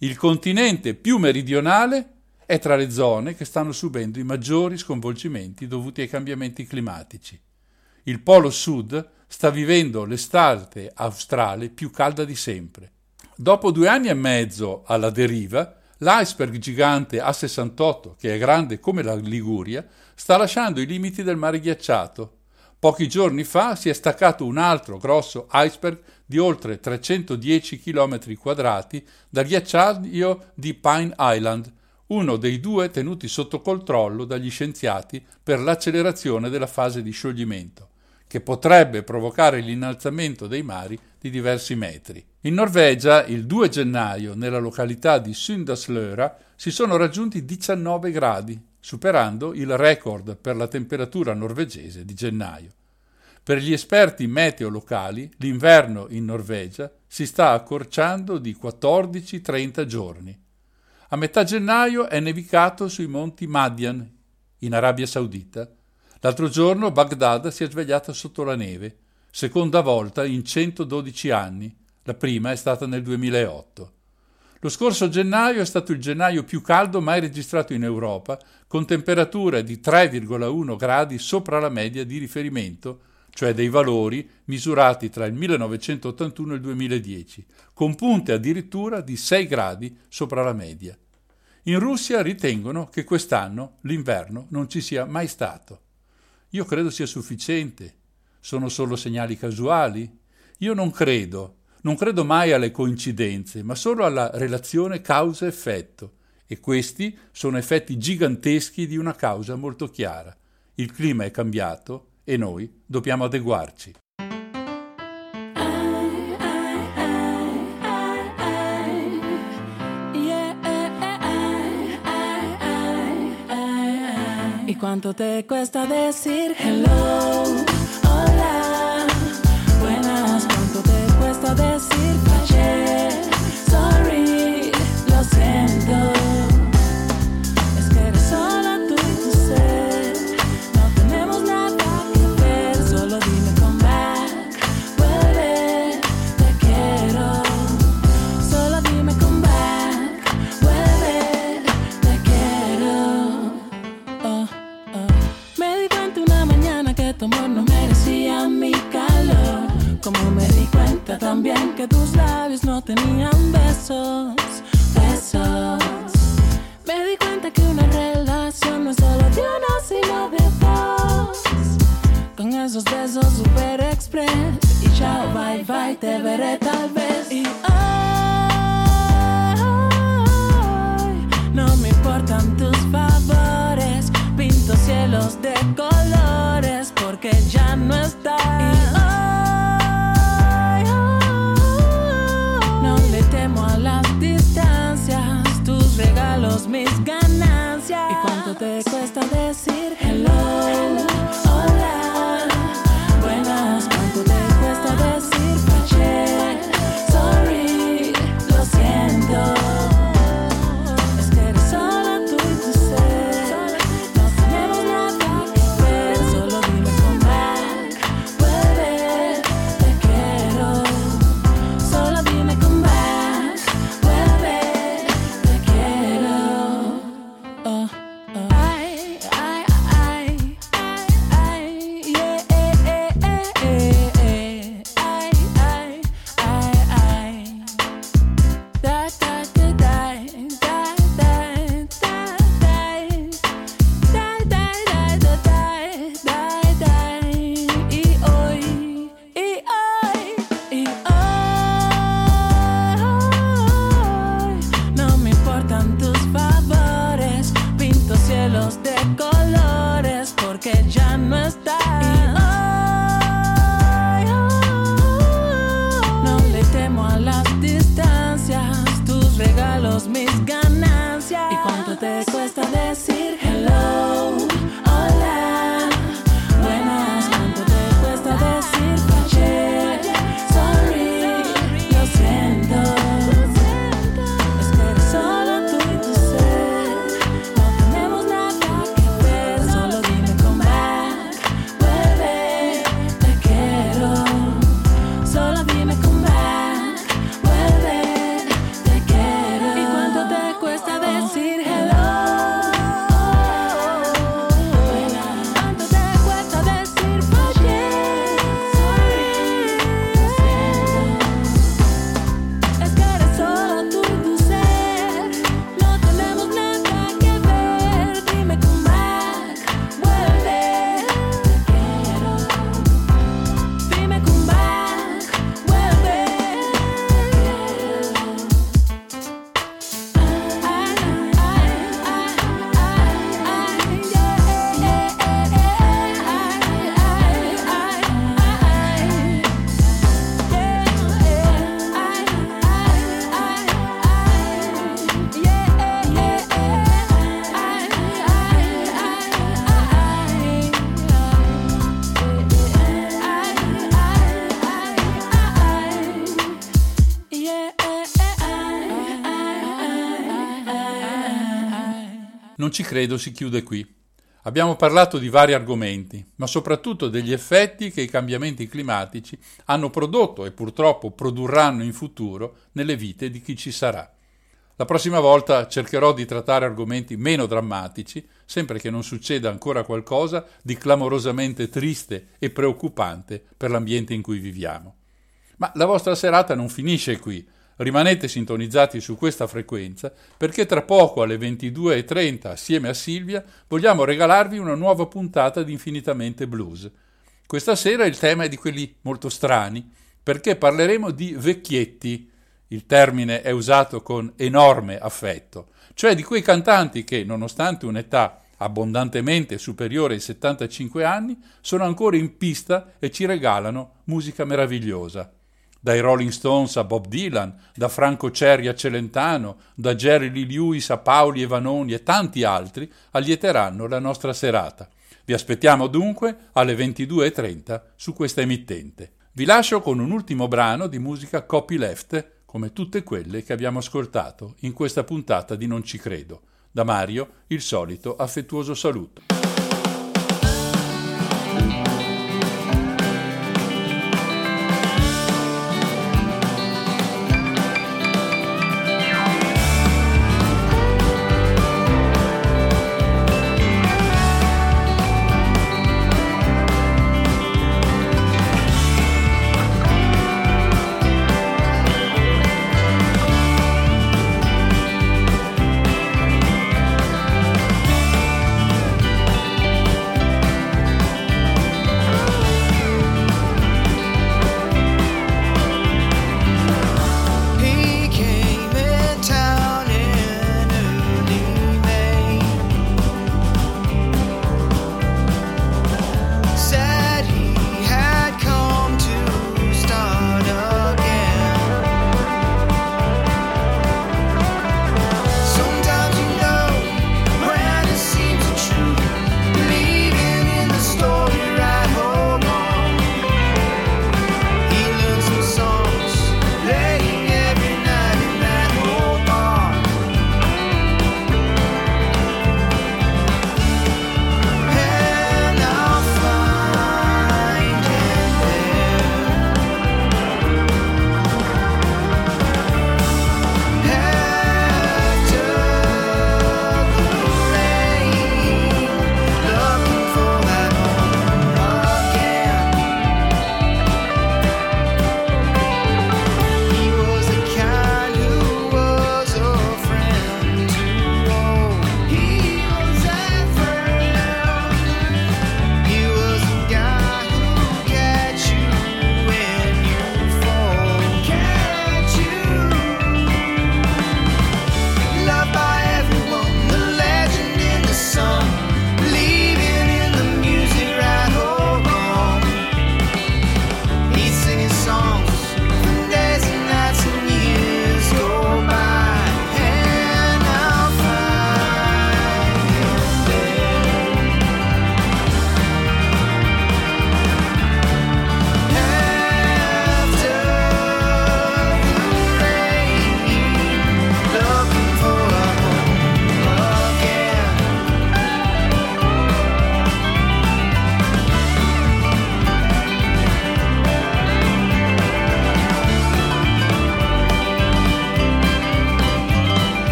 Il continente più meridionale è tra le zone che stanno subendo i maggiori sconvolgimenti dovuti ai cambiamenti climatici. Il Polo Sud sta vivendo l'estate australe più calda di sempre. Dopo 2 anni e mezzo alla deriva, l'iceberg gigante A68, che è grande come la Liguria, sta lasciando i limiti del mare ghiacciato. Pochi giorni fa si è staccato un altro grosso iceberg di oltre 310 km quadrati dal ghiacciaio di Pine Island, uno dei due tenuti sotto controllo dagli scienziati per l'accelerazione della fase di scioglimento, che potrebbe provocare l'innalzamento dei mari di diversi metri. In Norvegia, il 2 gennaio, nella località di Sunndalsløra, si sono raggiunti 19 gradi, superando il record per la temperatura norvegese di gennaio. Per gli esperti meteo locali, l'inverno in Norvegia si sta accorciando di 14-30 giorni. A metà gennaio è nevicato sui monti Madian, in Arabia Saudita. L'altro giorno Baghdad si è svegliata sotto la neve, seconda volta in 112 anni, la prima è stata nel 2008. Lo scorso gennaio è stato il gennaio più caldo mai registrato in Europa, con temperature di 3,1 gradi sopra la media di riferimento, cioè dei valori misurati tra il 1981 e il 2010, con punte addirittura di 6 gradi sopra la media. In Russia ritengono che quest'anno l'inverno non ci sia mai stato. Io credo sia sufficiente. Sono solo segnali casuali? Io non credo. Non credo mai alle coincidenze, ma solo alla relazione causa-effetto. E questi sono effetti giganteschi di una causa molto chiara. Il clima è cambiato e noi dobbiamo adeguarci. ¿Y cuánto te cuesta decir hello? Hola. Buenas, ¿cuánto te cuesta decir ayer? Sorry, lo siento. Es que eres sola tú y tu ser. No tenemos nada que ver, solo dime come back. Vuelve, te quiero. Solo dime come back. Vuelve, te quiero. Oh, oh. Me di cuenta una mañana que tu amor no merecía mi calor. Como me di cuenta también que tus labios no tenían besos, besos. Me di cuenta que una relación no es solo de uno sino de dos. Con esos besos super express y chao, bye, bye, te veré tal vez. Y hoy no me importan tus favores, pinto cielos de colores porque ya no estás. Y temo a las distancias, tus regalos, mis ganancias. ¿Y cuánto te cuesta decir hello? Hello. Hola, buenas. ¿Cuánto te cuesta decir ayer? Sorry, lo siento. Non ci credo si chiude qui. Abbiamo parlato di vari argomenti, ma soprattutto degli effetti che i cambiamenti climatici hanno prodotto e purtroppo produrranno in futuro nelle vite di chi ci sarà. La prossima volta cercherò di trattare argomenti meno drammatici, sempre che non succeda ancora qualcosa di clamorosamente triste e preoccupante per l'ambiente in cui viviamo. Ma la vostra serata non finisce qui. Rimanete sintonizzati su questa frequenza, perché tra poco alle 22:30, assieme a Silvia, vogliamo regalarvi una nuova puntata di Infinitamente Blues. Questa sera il tema è di quelli molto strani, perché parleremo di vecchietti. Il termine è usato con enorme affetto, cioè di quei cantanti che, nonostante un'età abbondantemente superiore ai 75 anni, sono ancora in pista e ci regalano musica meravigliosa. Dai Rolling Stones a Bob Dylan, da Franco Cerri a Celentano, da Jerry Lee Lewis a Paoli e Vanoni e tanti altri allieteranno la nostra serata. Vi aspettiamo dunque alle 22:30 su questa emittente. Vi lascio con un ultimo brano di musica copyleft, come tutte quelle che abbiamo ascoltato in questa puntata di Non ci credo. Da Mario, il solito affettuoso saluto.